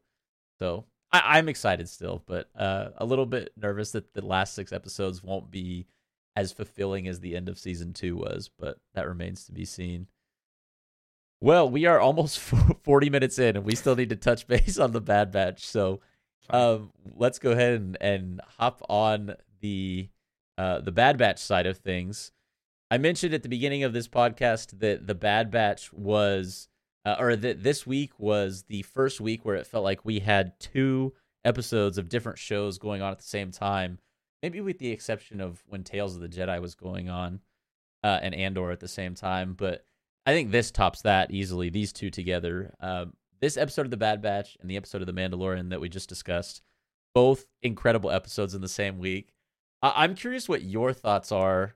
So I, I'm excited still, but uh, a little bit nervous that the last six episodes won't be as fulfilling as the end of season two was, but that remains to be seen. Well, we are almost forty minutes in, and we still need to touch base on the Bad Batch. So um, let's go ahead and, and hop on the uh, the Bad Batch side of things. I mentioned at the beginning of this podcast that the Bad Batch was, uh, or that this week was the first week where it felt like we had two episodes of different shows going on at the same time, maybe with the exception of when Tales of the Jedi was going on uh, and Andor at the same time. But I think this tops that easily, these two together. Um, this episode of The Bad Batch and the episode of The Mandalorian that we just discussed, both incredible episodes in the same week. I- I'm curious what your thoughts are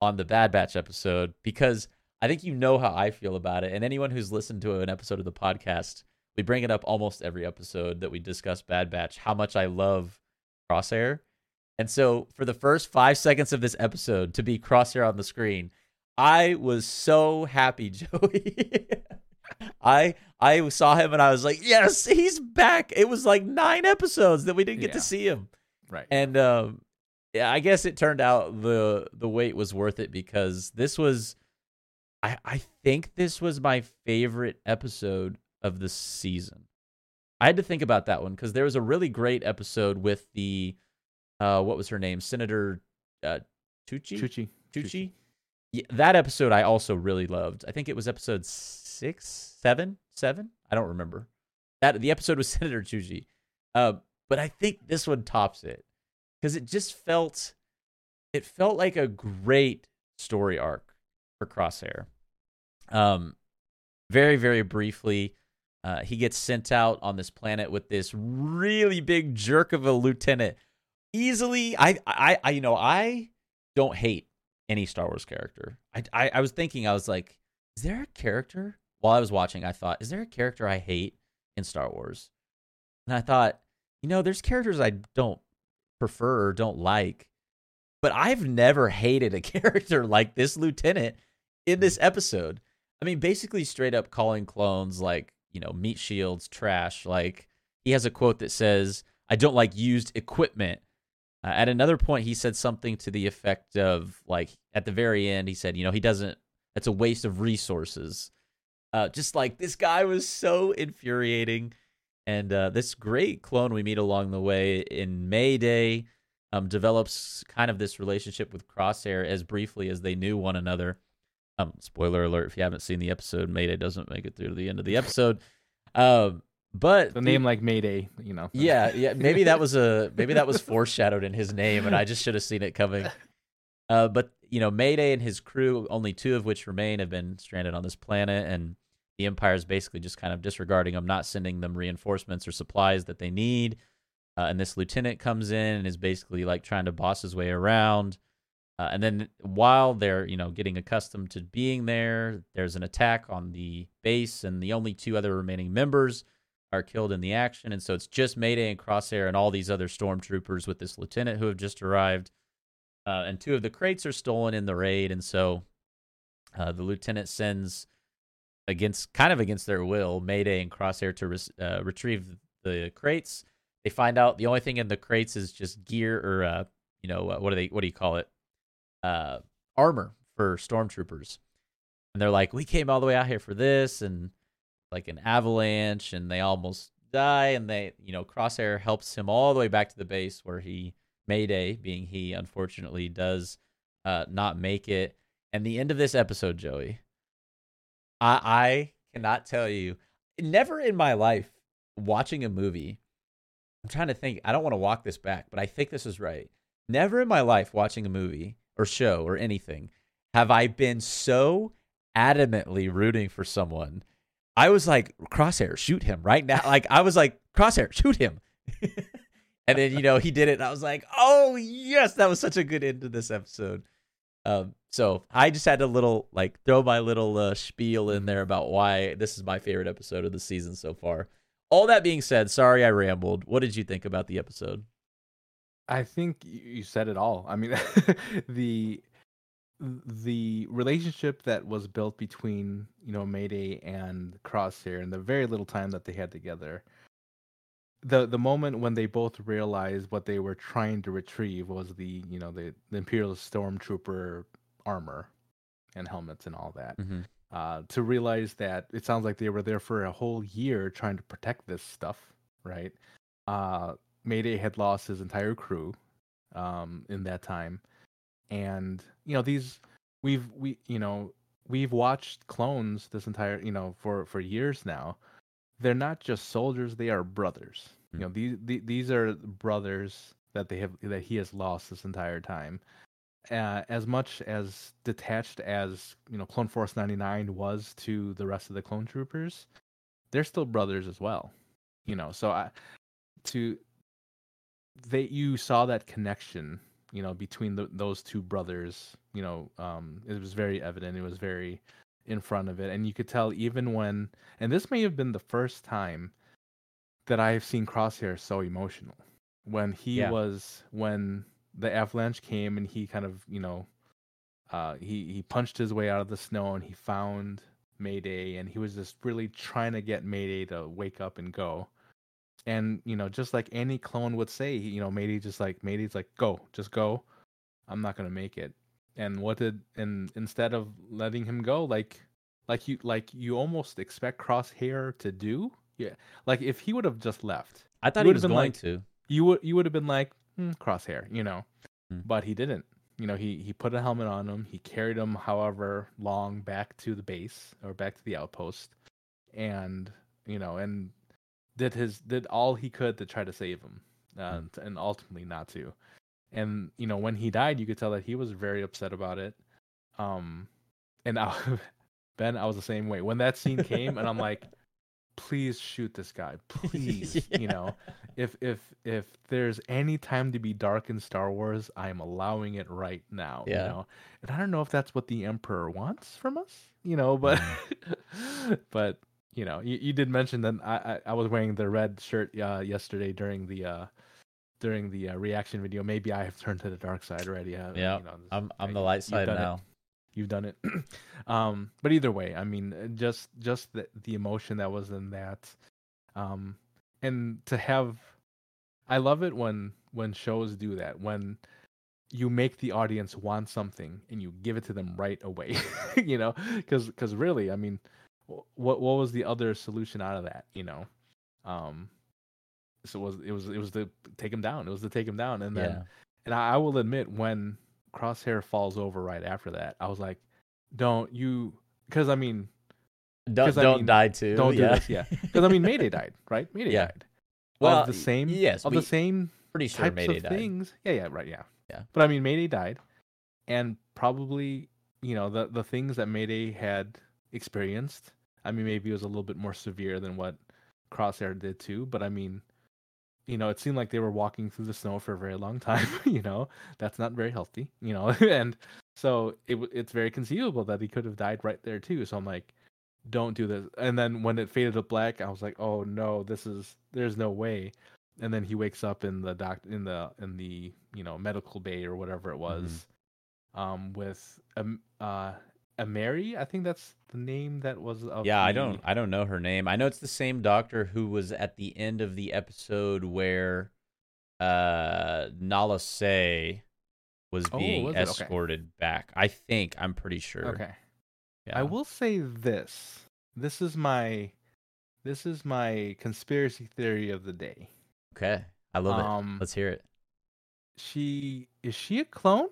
on The Bad Batch episode, because I think you know how I feel about it. And anyone who's listened to an episode of the podcast, we bring it up almost every episode that we discuss Bad Batch, how much I love Crosshair. And so for the first five seconds of this episode to be Crosshair on the screen, I was so happy, Joey. I I saw him and I was like, yes, he's back. It was like nine episodes that we didn't get yeah. to see him. Right. And um, yeah, I guess it turned out the the wait was worth it, because this was, I, I think this was my favorite episode of the season. I had to think about that one, because there was a really great episode with the, uh, what was her name? Senator uh, Tucci? Tucci. Tucci. Yeah, that episode I also really loved. I think it was episode six, seven, seven. I don't remember. That the episode was Senator Tucci, uh, but I think this one tops it, because it just felt, it felt like a great story arc for Crosshair. Um, very very briefly, uh, he gets sent out on this planet with this really big jerk of a lieutenant. Easily, I I, I you know I don't hate any Star Wars character. I, I I was thinking, I was like, is there a character? While I was watching, I thought, is there a character I hate in Star Wars? And I thought, you know, there's characters I don't prefer or don't like, but I've never hated a character like this lieutenant in this episode. I mean, basically straight up calling clones, like, you know, meat shields, trash. Like, he has a quote that says, I don't like used equipment. Uh, at another point, he said something to the effect of, like, at the very end, he said, you know, he doesn't, that's a waste of resources. Uh, just like, this guy was so infuriating. And uh, this great clone we meet along the way in Mayday um, develops kind of this relationship with Crosshair as briefly as they knew one another. Um, spoiler alert, if you haven't seen the episode, Mayday doesn't make it through to the end of the episode. Um, But the name, like Mayday, you know. Yeah, yeah. Maybe that was a maybe that was foreshadowed in his name, and I just should have seen it coming. Uh, but you know, Mayday and his crew, only two of which remain, have been stranded on this planet, and the Empire is basically just kind of disregarding them, not sending them reinforcements or supplies that they need. Uh, and this lieutenant comes in and is basically like trying to boss his way around. Uh, and then while they're, you know, getting accustomed to being there, there's an attack on the base, and the only two other remaining members are killed in the action. And so it's just Mayday and Crosshair and all these other stormtroopers with this lieutenant who have just arrived. Uh, and two of the crates are stolen in the raid. And so uh, the lieutenant sends, against kind of against their will, Mayday and Crosshair to res- uh, retrieve the crates. They find out the only thing in the crates is just gear, or uh, you know, uh, what do they, what do you call it? Uh, armor for stormtroopers. And they're like, we came all the way out here for this. And like an avalanche, and they almost die, and they, you know, Crosshair helps him all the way back to the base, where he, Mayday being he, unfortunately does uh, not make it. And the end of this episode, Joey, I, I cannot tell you, never in my life watching a movie, I'm trying to think, I don't want to walk this back, but I think this is right. Never in my life watching a movie or show or anything have I been so adamantly rooting for someone. I was like, Crosshair, shoot him right now. Like, I was like, Crosshair, shoot him. And then, you know, he did it. And I was like, oh, yes, that was such a good end to this episode. Um, so I just had a little, like, throw my little uh, spiel in there about why this is my favorite episode of the season so far. All that being said, sorry I rambled. What did you think about the episode? I think you said it all. I mean, the... the relationship that was built between, you know, Mayday and Crosshair in the very little time that they had together, the the moment when they both realized what they were trying to retrieve was the, you know, the, the Imperial Stormtrooper armor and helmets and all that, mm-hmm. uh, to realize that it sounds like they were there for a whole year trying to protect this stuff, right? Uh, Mayday had lost his entire crew um, in that time. And, you know, these we've we you know we've watched clones this entire, you know, for, for years now. They're not just soldiers, they are brothers. Mm-hmm. You know, these, these these are brothers that they have that he has lost this entire time. uh, as much as detached as, you know, Clone Force ninety-nine was to the rest of the clone troopers, they're still brothers as well, you know. So I to they you saw that connection, you know, between the, those two brothers, you know. Um, it was very evident. It was very in front of it, and you could tell even when. And this may have been the first time that I've seen Crosshair so emotional. When he yeah. was when the avalanche came and he kind of, you know, uh, he he punched his way out of the snow and he found Mayday, and he was just really trying to get Mayday to wake up and go. And, you know, just like any clone would say, you know, Mayday just like Mayday's like, go, just go. I'm not gonna make it. And what did and instead of letting him go, like like you like you almost expect Crosshair to do, yeah. Like if he would have just left, I thought he was going like, to. You would you would have been like mm, Crosshair, you know, mm. but he didn't. You know, he he put a helmet on him. He carried him however long back to the base or back to the outpost, and you know, and did his did all he could to try to save him, uh, mm. and ultimately not to. And you know, when he died, you could tell that he was very upset about it. Um, and I, Ben, I was the same way when that scene came, and I'm like, please shoot this guy, please. yeah. You know, if if if there's any time to be dark in Star Wars, I'm allowing it right now. Yeah. You know, and I don't know if that's what the Emperor wants from us, you know, but but you know, you, you did mention that I, I I was wearing the red shirt uh yesterday during the uh during the uh, reaction video. Maybe I have turned to the dark side already. I, yeah you know, I'm I'm I, the light side now. It. You've done it. Um, but either way, I mean, just just the, the emotion that was in that. Um, and to have, I love it when when shows do that, when you make the audience want something and you give it to them right away, you know, because because really, I mean, what what was the other solution out of that, you know? Um, so it was it was it was to take him down. It was to take him down. And then yeah. and I, I will admit, when Crosshair falls over right after that, I was like, don't you, because I mean, don't, don't I mean, die too. Don't do yeah. this, yeah. Because I mean, Mayday died, right? Mayday yeah. died. Well, of the same, yes, of we, the same pretty sure types Mayday of died. Things. Yeah, yeah, right, yeah. yeah. But I mean, Mayday died, and probably, you know, the, the things that Mayday had experienced, I mean, maybe it was a little bit more severe than what Crosshair did too, but I mean, you know, it seemed like they were walking through the snow for a very long time. You know, that's not very healthy. You know, and so it it's very conceivable that he could have died right there too. So I'm like, don't do this. And then when it faded to black, I was like, oh no, this is there's no way. And then he wakes up in the doc in the in the you know medical bay or whatever it was, mm-hmm. um, with um uh Ameri. I think that's the name that was. Of yeah, the... I don't, I don't know her name. I know it's the same doctor who was at the end of the episode where, uh, Nala Se was being oh, was escorted okay. back. I think I'm pretty sure. Okay. Yeah. I will say this. This is my, this is my conspiracy theory of the day. Okay, I love um, it. Let's hear it. She is she a clone?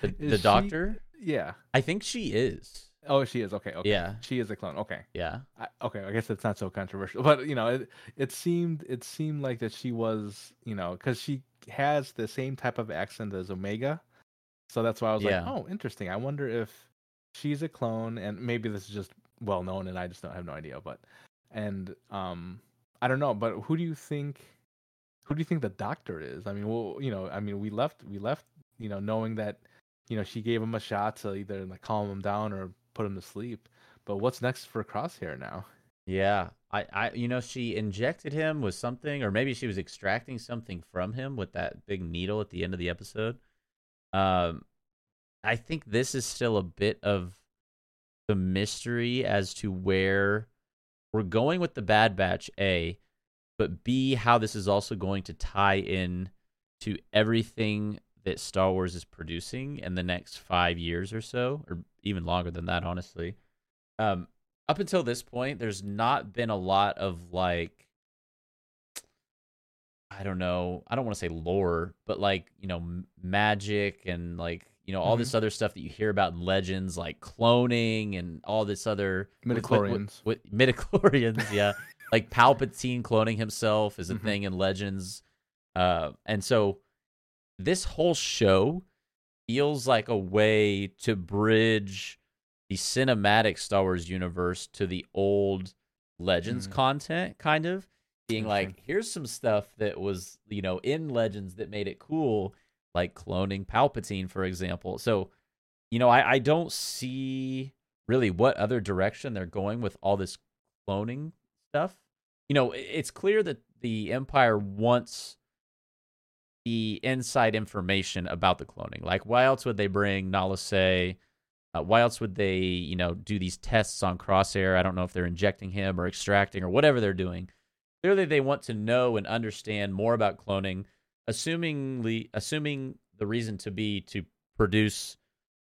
The, the doctor. She... Yeah, I think she is. Oh, she is. Okay, okay. Yeah, she is a clone. Okay. Yeah. I, okay, I guess it's not so controversial, but you know, it it seemed it seemed like that she was, you know, because she has the same type of accent as Omega, so that's why I was yeah. like, oh, interesting. I wonder if she's a clone, and maybe this is just well known, and I just don't have no idea. But and um, I don't know. But who do you think? Who do you think the doctor is? I mean, well, you know, I mean, we left we left, you know, knowing that. You know, she gave him a shot to either like calm him down or put him to sleep. But what's next for Crosshair now? Yeah, I, I, you know, she injected him with something, or maybe she was extracting something from him with that big needle at the end of the episode. Um, I think this is still a bit of the mystery as to where we're going with the Bad Batch, A, but B, how this is also going to tie in to everything that Star Wars is producing in the next five years or so, or even longer than that, honestly. Um, up until this point, there's not been a lot of, like, I don't know, I don't want to say lore, but, like, you know, m- magic and, like, you know, all mm-hmm. this other stuff that you hear about in legends, like cloning and all this other... Midichlorians. With, with, with, midichlorians, yeah. Like, Palpatine cloning himself is a mm-hmm. thing in legends. Uh, and so... This whole show feels like a way to bridge the cinematic Star Wars universe to the old Legends mm. content, kind of being okay. like, here's some stuff that was, you know, in Legends that made it cool, like cloning Palpatine, for example. So, you know, I, I don't see really what other direction they're going with all this cloning stuff. You know, it, it's clear that the Empire wants the inside information about the cloning. Like, why else would they bring Nala Se? Uh, why else would they, you know, do these tests on Crosshair? I don't know if they're injecting him or extracting or whatever they're doing. Clearly, they want to know and understand more about cloning, assumingly, assuming the reason to be to produce,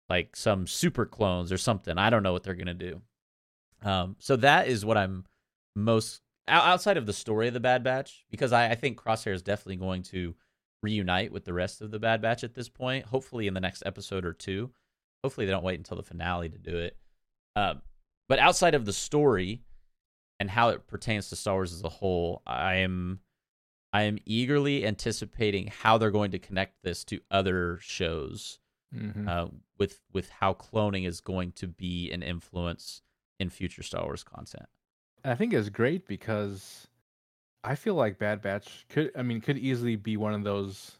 like, some super clones or something. I don't know what they're going to do. Um, so that is what I'm most... Outside of the story of The Bad Batch, because I, I think Crosshair is definitely going to reunite with the rest of the Bad Batch at this point, hopefully in the next episode or two. Hopefully they don't wait until the finale to do it. Um, but outside of the story and how it pertains to Star Wars as a whole, I am I am eagerly anticipating how they're going to connect this to other shows mm-hmm. uh, with with how cloning is going to be an influence in future Star Wars content. I think it's great because I feel like Bad Batch could, I mean, could easily be one of those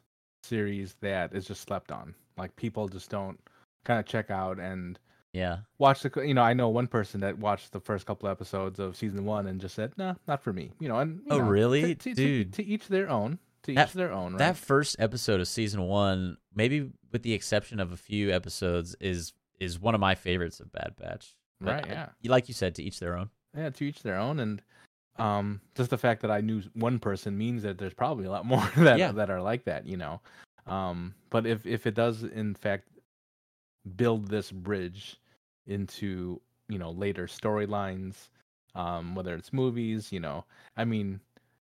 series that is just slept on. Like, people just don't kind of check out and yeah, watch the, you know, I know one person that watched the first couple episodes of season one and just said, nah, not for me, you know, and, you oh, know, really? To, to, Dude. To, to each their own, to that, each their own, right? That first episode of season one, maybe with the exception of a few episodes, is, is one of my favorites of Bad Batch. But right, yeah. I, like you said, to each their own. Yeah, to each their own, and um, just the fact that I knew one person means that there's probably a lot more that yeah. that are like that, you know. Um, but if, if it does in fact build this bridge into, you know, later storylines, um, whether it's movies, you know, I mean,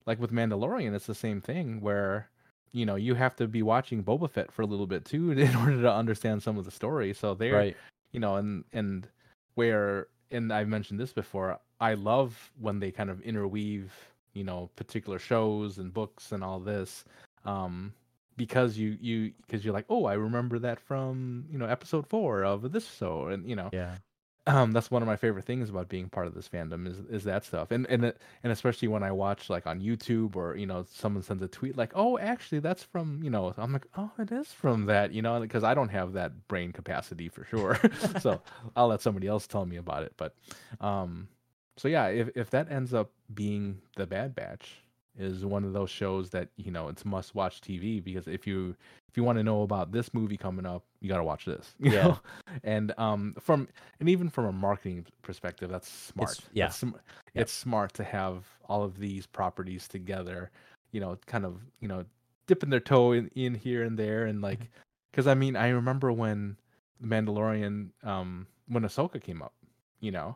like with Mandalorian, it's the same thing where, you know, you have to be watching Boba Fett for a little bit too in order to understand some of the story. So they're, right. you know, and and where. And I've mentioned this before, I love when they kind of interweave, you know, particular shows and books and all this, um, because you, you, because you're like, oh, I remember that from, you know, episode four of this show. And, you know, yeah. um, that's one of my favorite things about being part of this fandom is, is that stuff. And, and, and especially when I watch like on YouTube or, you know, someone sends a tweet like, oh, actually that's from, you know, I'm like, oh, it is from that, you know, because I don't have that brain capacity for sure. So I'll let somebody else tell me about it. But, um, so yeah, if, if that ends up being The Bad Batch is one of those shows that, you know, it's must watch T V because if you, if you want to know about this movie coming up, you got to watch this, you yeah. know? And, um, from, and even from a marketing perspective, that's smart. It's, yeah. That's sm- yep. It's smart to have all of these properties together, you know, kind of, you know, dipping their toe in, in here and there. And like, cause I mean, I remember when Mandalorian, um, when Ahsoka came up, you know,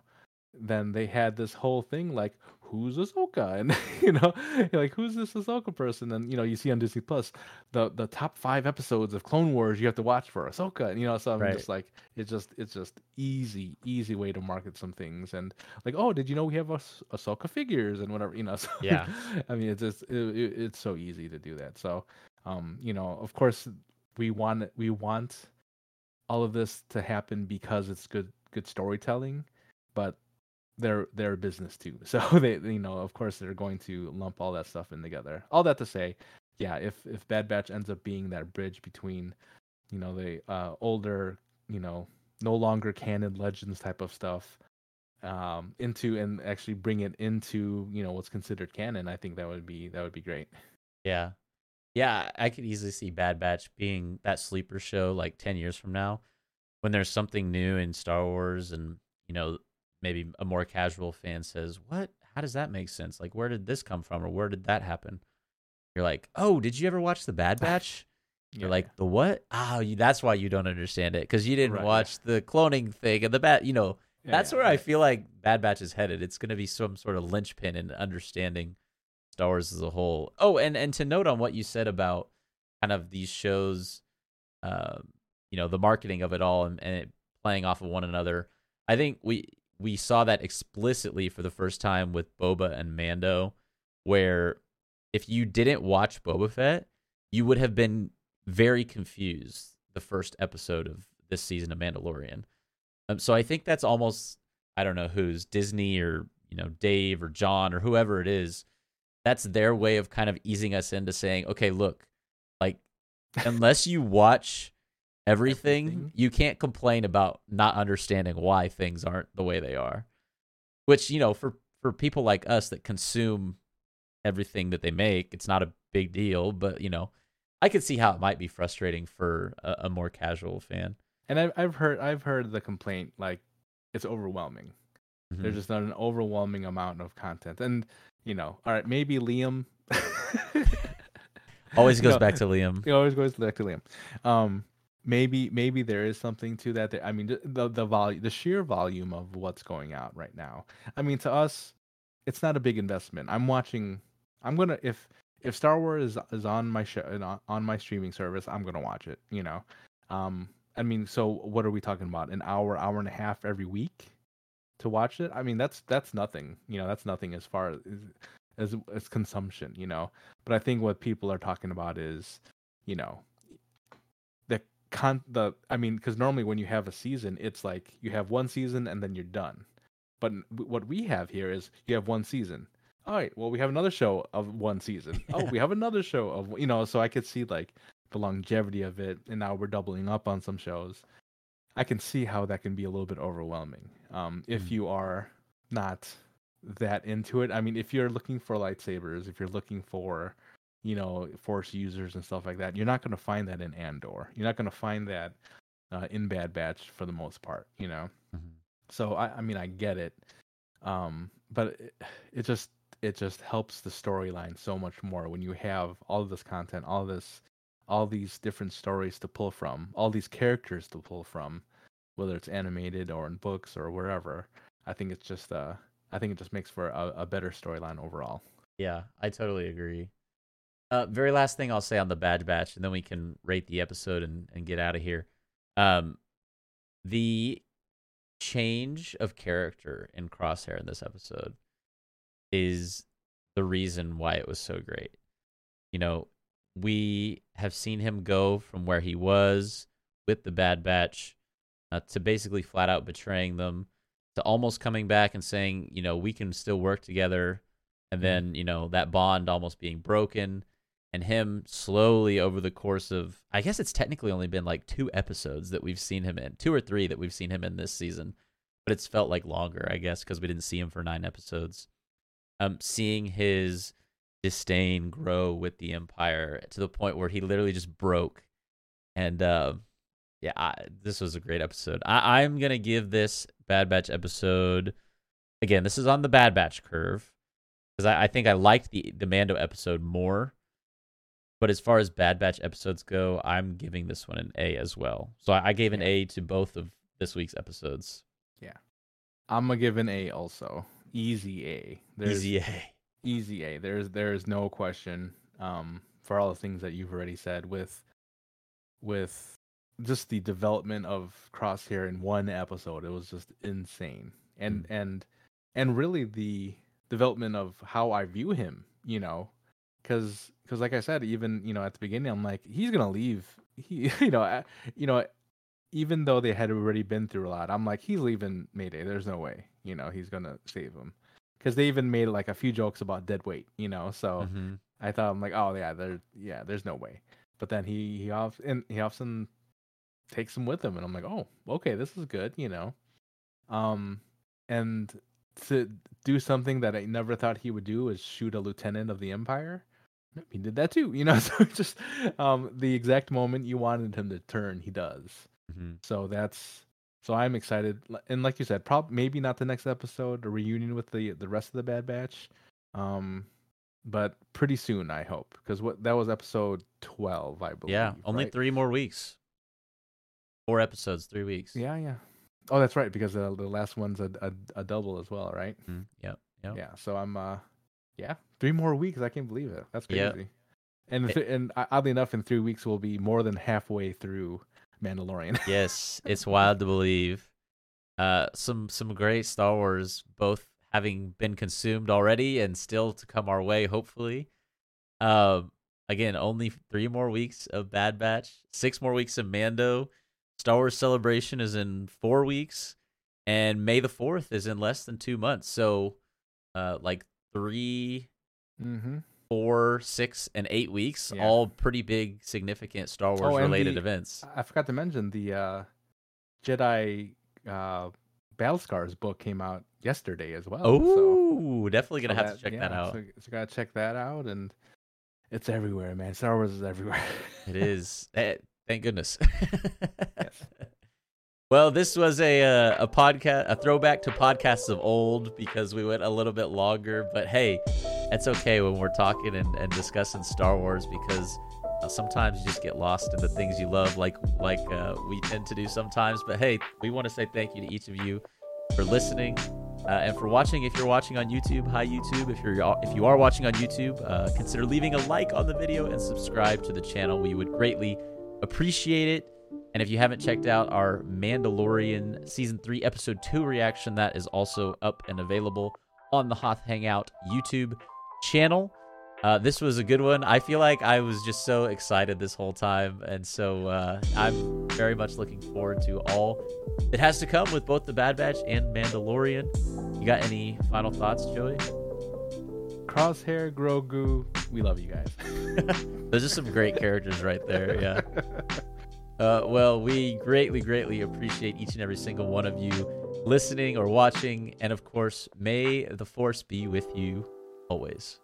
then they had this whole thing like, who's Ahsoka? And, you know, you're like, who's this Ahsoka person? And, you know, you see on Disney Plus, the the top five episodes of Clone Wars you have to watch for Ahsoka. And, you know, so I'm right. just like, it's just, it's just easy, easy way to market some things. And like, oh, did you know we have ah- Ahsoka figures and whatever, you know? So, yeah. I mean, it's just, it, it, it's so easy to do that. So, um, you know, of course we want, we want all of this to happen because it's good, good storytelling, but They're, they're a business too. So they, you know, of course they're going to lump all that stuff in together. All that to say, yeah, if, if Bad Batch ends up being that bridge between, you know, the uh, older, you know, no longer canon Legends type of stuff um, into, and actually bring it into, you know, what's considered canon, I think that would be, that would be great. Yeah. Yeah. I could easily see Bad Batch being that sleeper show like ten years from now when there's something new in Star Wars and, you know, maybe a more casual fan says, what, how does that make sense? Like, where did this come from? Or where did that happen? You're like, oh, did you ever watch The Bad Batch? You're yeah. like, the what? Oh, you, that's why you don't understand it. Cause you didn't right. watch the cloning thing and the bat, you know, yeah, that's yeah, where right. I feel like Bad Batch is headed. It's going to be some sort of linchpin in understanding Star Wars as a whole. Oh, and, and to note on what you said about kind of these shows, uh, you know, the marketing of it all and, and it playing off of one another. I think we, We saw that explicitly for the first time with Boba and Mando, where if you didn't watch Boba Fett, you would have been very confused. the first episode of this season of Mandalorian. Um, so I think that's almost, I don't know who's, Disney or, you know, Dave or John or whoever it is, that's their way of kind of easing us into saying, okay, look, like, unless you watch everything, everything, you can't complain about not understanding why things aren't the way they are. Which, you know, for, for people like us that consume everything that they make, it's not a big deal, but, you know, I could see how it might be frustrating for a, a more casual fan. And I've, I've heard I've heard the complaint, like, it's overwhelming. Mm-hmm. There's just not an overwhelming amount of content. And, you know, all right, maybe Liam. always goes no, back to Liam. It always goes back to Liam. Um, maybe maybe there is something to that. There, I mean, the the volume, the sheer volume of what's going out right now. I mean, to us, it's not a big investment. I'm watching. I'm gonna if if Star Wars is, is on my show on my streaming service, I'm gonna watch it. You know, um, I mean, so what are we talking about? An hour, hour and a half every week to watch it? I mean, that's that's nothing. You know, that's nothing as far as as, as consumption. You know, but I think what people are talking about is, you know, the con the. I mean, because normally when you have a season, it's like you have one season and then you're done. But what we have here is you have one season. All right, well, we have another show of one season. Oh, we have another show of, you know, so I could see like the longevity of it. And now we're doubling up on some shows. I can see how that can be a little bit overwhelming um, if mm. you are not that into it. I mean, if you're looking for lightsabers, if you're looking for, you know, force users and stuff like that, you're not going to find that in Andor. You're not going to find that uh, in Bad Batch for the most part, you know? Mm-hmm. So, I, I mean, I get it. Um, but it, it just, it just helps the storyline so much more when you have all of this content, all this, all these different stories to pull from, all these characters to pull from, whether it's animated or in books or wherever. I think it's just, uh, I think it just makes for a, a better storyline overall. Yeah, I totally agree. Uh, very last thing I'll say on the Bad Batch, and then we can rate the episode and, and get out of here. Um, the change of character in Crosshair in this episode is the reason why it was so great. You know, we have seen him go from where he was with the Bad Batch uh, to basically flat out betraying them, to almost coming back and saying, you know, we can still work together. And then, you know, that bond almost being broken, and him slowly over the course of, I guess it's technically only been like two episodes that we've seen him in, two or three that we've seen him in this season, but it's felt like longer, I guess, because we didn't see him for nine episodes. Um, seeing his disdain grow with the Empire to the point where he literally just broke. And uh, yeah, I, this was a great episode. I, I'm going to give this Bad Batch episode, again, this is on the Bad Batch curve, because I, I think I liked the, the Mando episode more. But as far as Bad Batch episodes go, I'm giving this one an A as well. So I, I gave an A to both of this week's episodes. Yeah. I'm going to give an A also. Easy A. There's, easy A. Easy A. There's there's no question um, for all the things that you've already said with with just the development of Crosshair in one episode. It was just insane. And mm. and and really the development of how I view him, you know, because because like I said, even, you know, at the beginning, I'm like, he's going to leave. He, you know, I, you know, even though they had already been through a lot, I'm like, he's leaving Mayday. There's no way, you know, he's going to save him. Because they even made like a few jokes about dead weight, you know. So mm-hmm. I thought, I'm like, oh, yeah, there, yeah, there's no way. But then he he off, and he often takes him with him. And I'm like, oh, okay, this is good, you know. Um, and to do something that I never thought he would do is shoot a lieutenant of the Empire. He did that too, you know. So just um, the exact moment you wanted him to turn, he does. Mm-hmm. So that's so I'm excited, and like you said, probably maybe not the next episode, a reunion with the the rest of the Bad Batch, um, but pretty soon I hope, because what that was episode twelve, I believe. Yeah, only right? three more weeks, four episodes, three weeks. Yeah, yeah. Oh, that's right, because uh, the last one's a, a a double as well, right? Mm-hmm. Yeah, yeah, yeah. So I'm uh. Yeah, three more weeks. I can't believe it. That's crazy. Yep. And th- and oddly enough, in three weeks, we'll be more than halfway through Mandalorian. Yes, it's wild to believe. Uh, some some great Star Wars, both having been consumed already and still to come our way, hopefully. Um, Again, only three more weeks of Bad Batch, six more weeks of Mando. Star Wars Celebration is in four weeks, and May the fourth is in less than two months. So, uh, like three, mm-hmm. four, six, and eight weeks, yeah. all pretty big, significant Star Wars-related oh, the, events. I forgot to mention the uh, Jedi uh, Battle Scars book came out yesterday as well. Oh, so, definitely going to so have that, to check yeah, that out. So, so got to check that out, and it's everywhere, man. Star Wars is everywhere. It is. It, Thank goodness. Yes. Well, this was a uh, a podcast, a throwback to podcasts of old because we went a little bit longer. But hey, that's okay when we're talking and, and discussing Star Wars because uh, sometimes you just get lost in the things you love, like like uh, we tend to do sometimes. But hey, we want to say thank you to each of you for listening uh, and for watching. If you're watching on YouTube, hi YouTube. If you're if you are watching on YouTube, uh, consider leaving a like on the video and subscribe to the channel. We would greatly appreciate it. And if you haven't checked out our Mandalorian season three episode two reaction, that is also up and available on the Hoth Hangout YouTube channel. Uh this was a good one. I feel like I was just so excited this whole time, and so uh I'm very much looking forward to all that has to come with both the Bad Batch and Mandalorian. You got any final thoughts, Joey? Crosshair, Grogu, we love you guys. Those are some great characters right there, yeah. Uh, well, we greatly, greatly appreciate each and every single one of you listening or watching. And, of course, may the Force be with you always.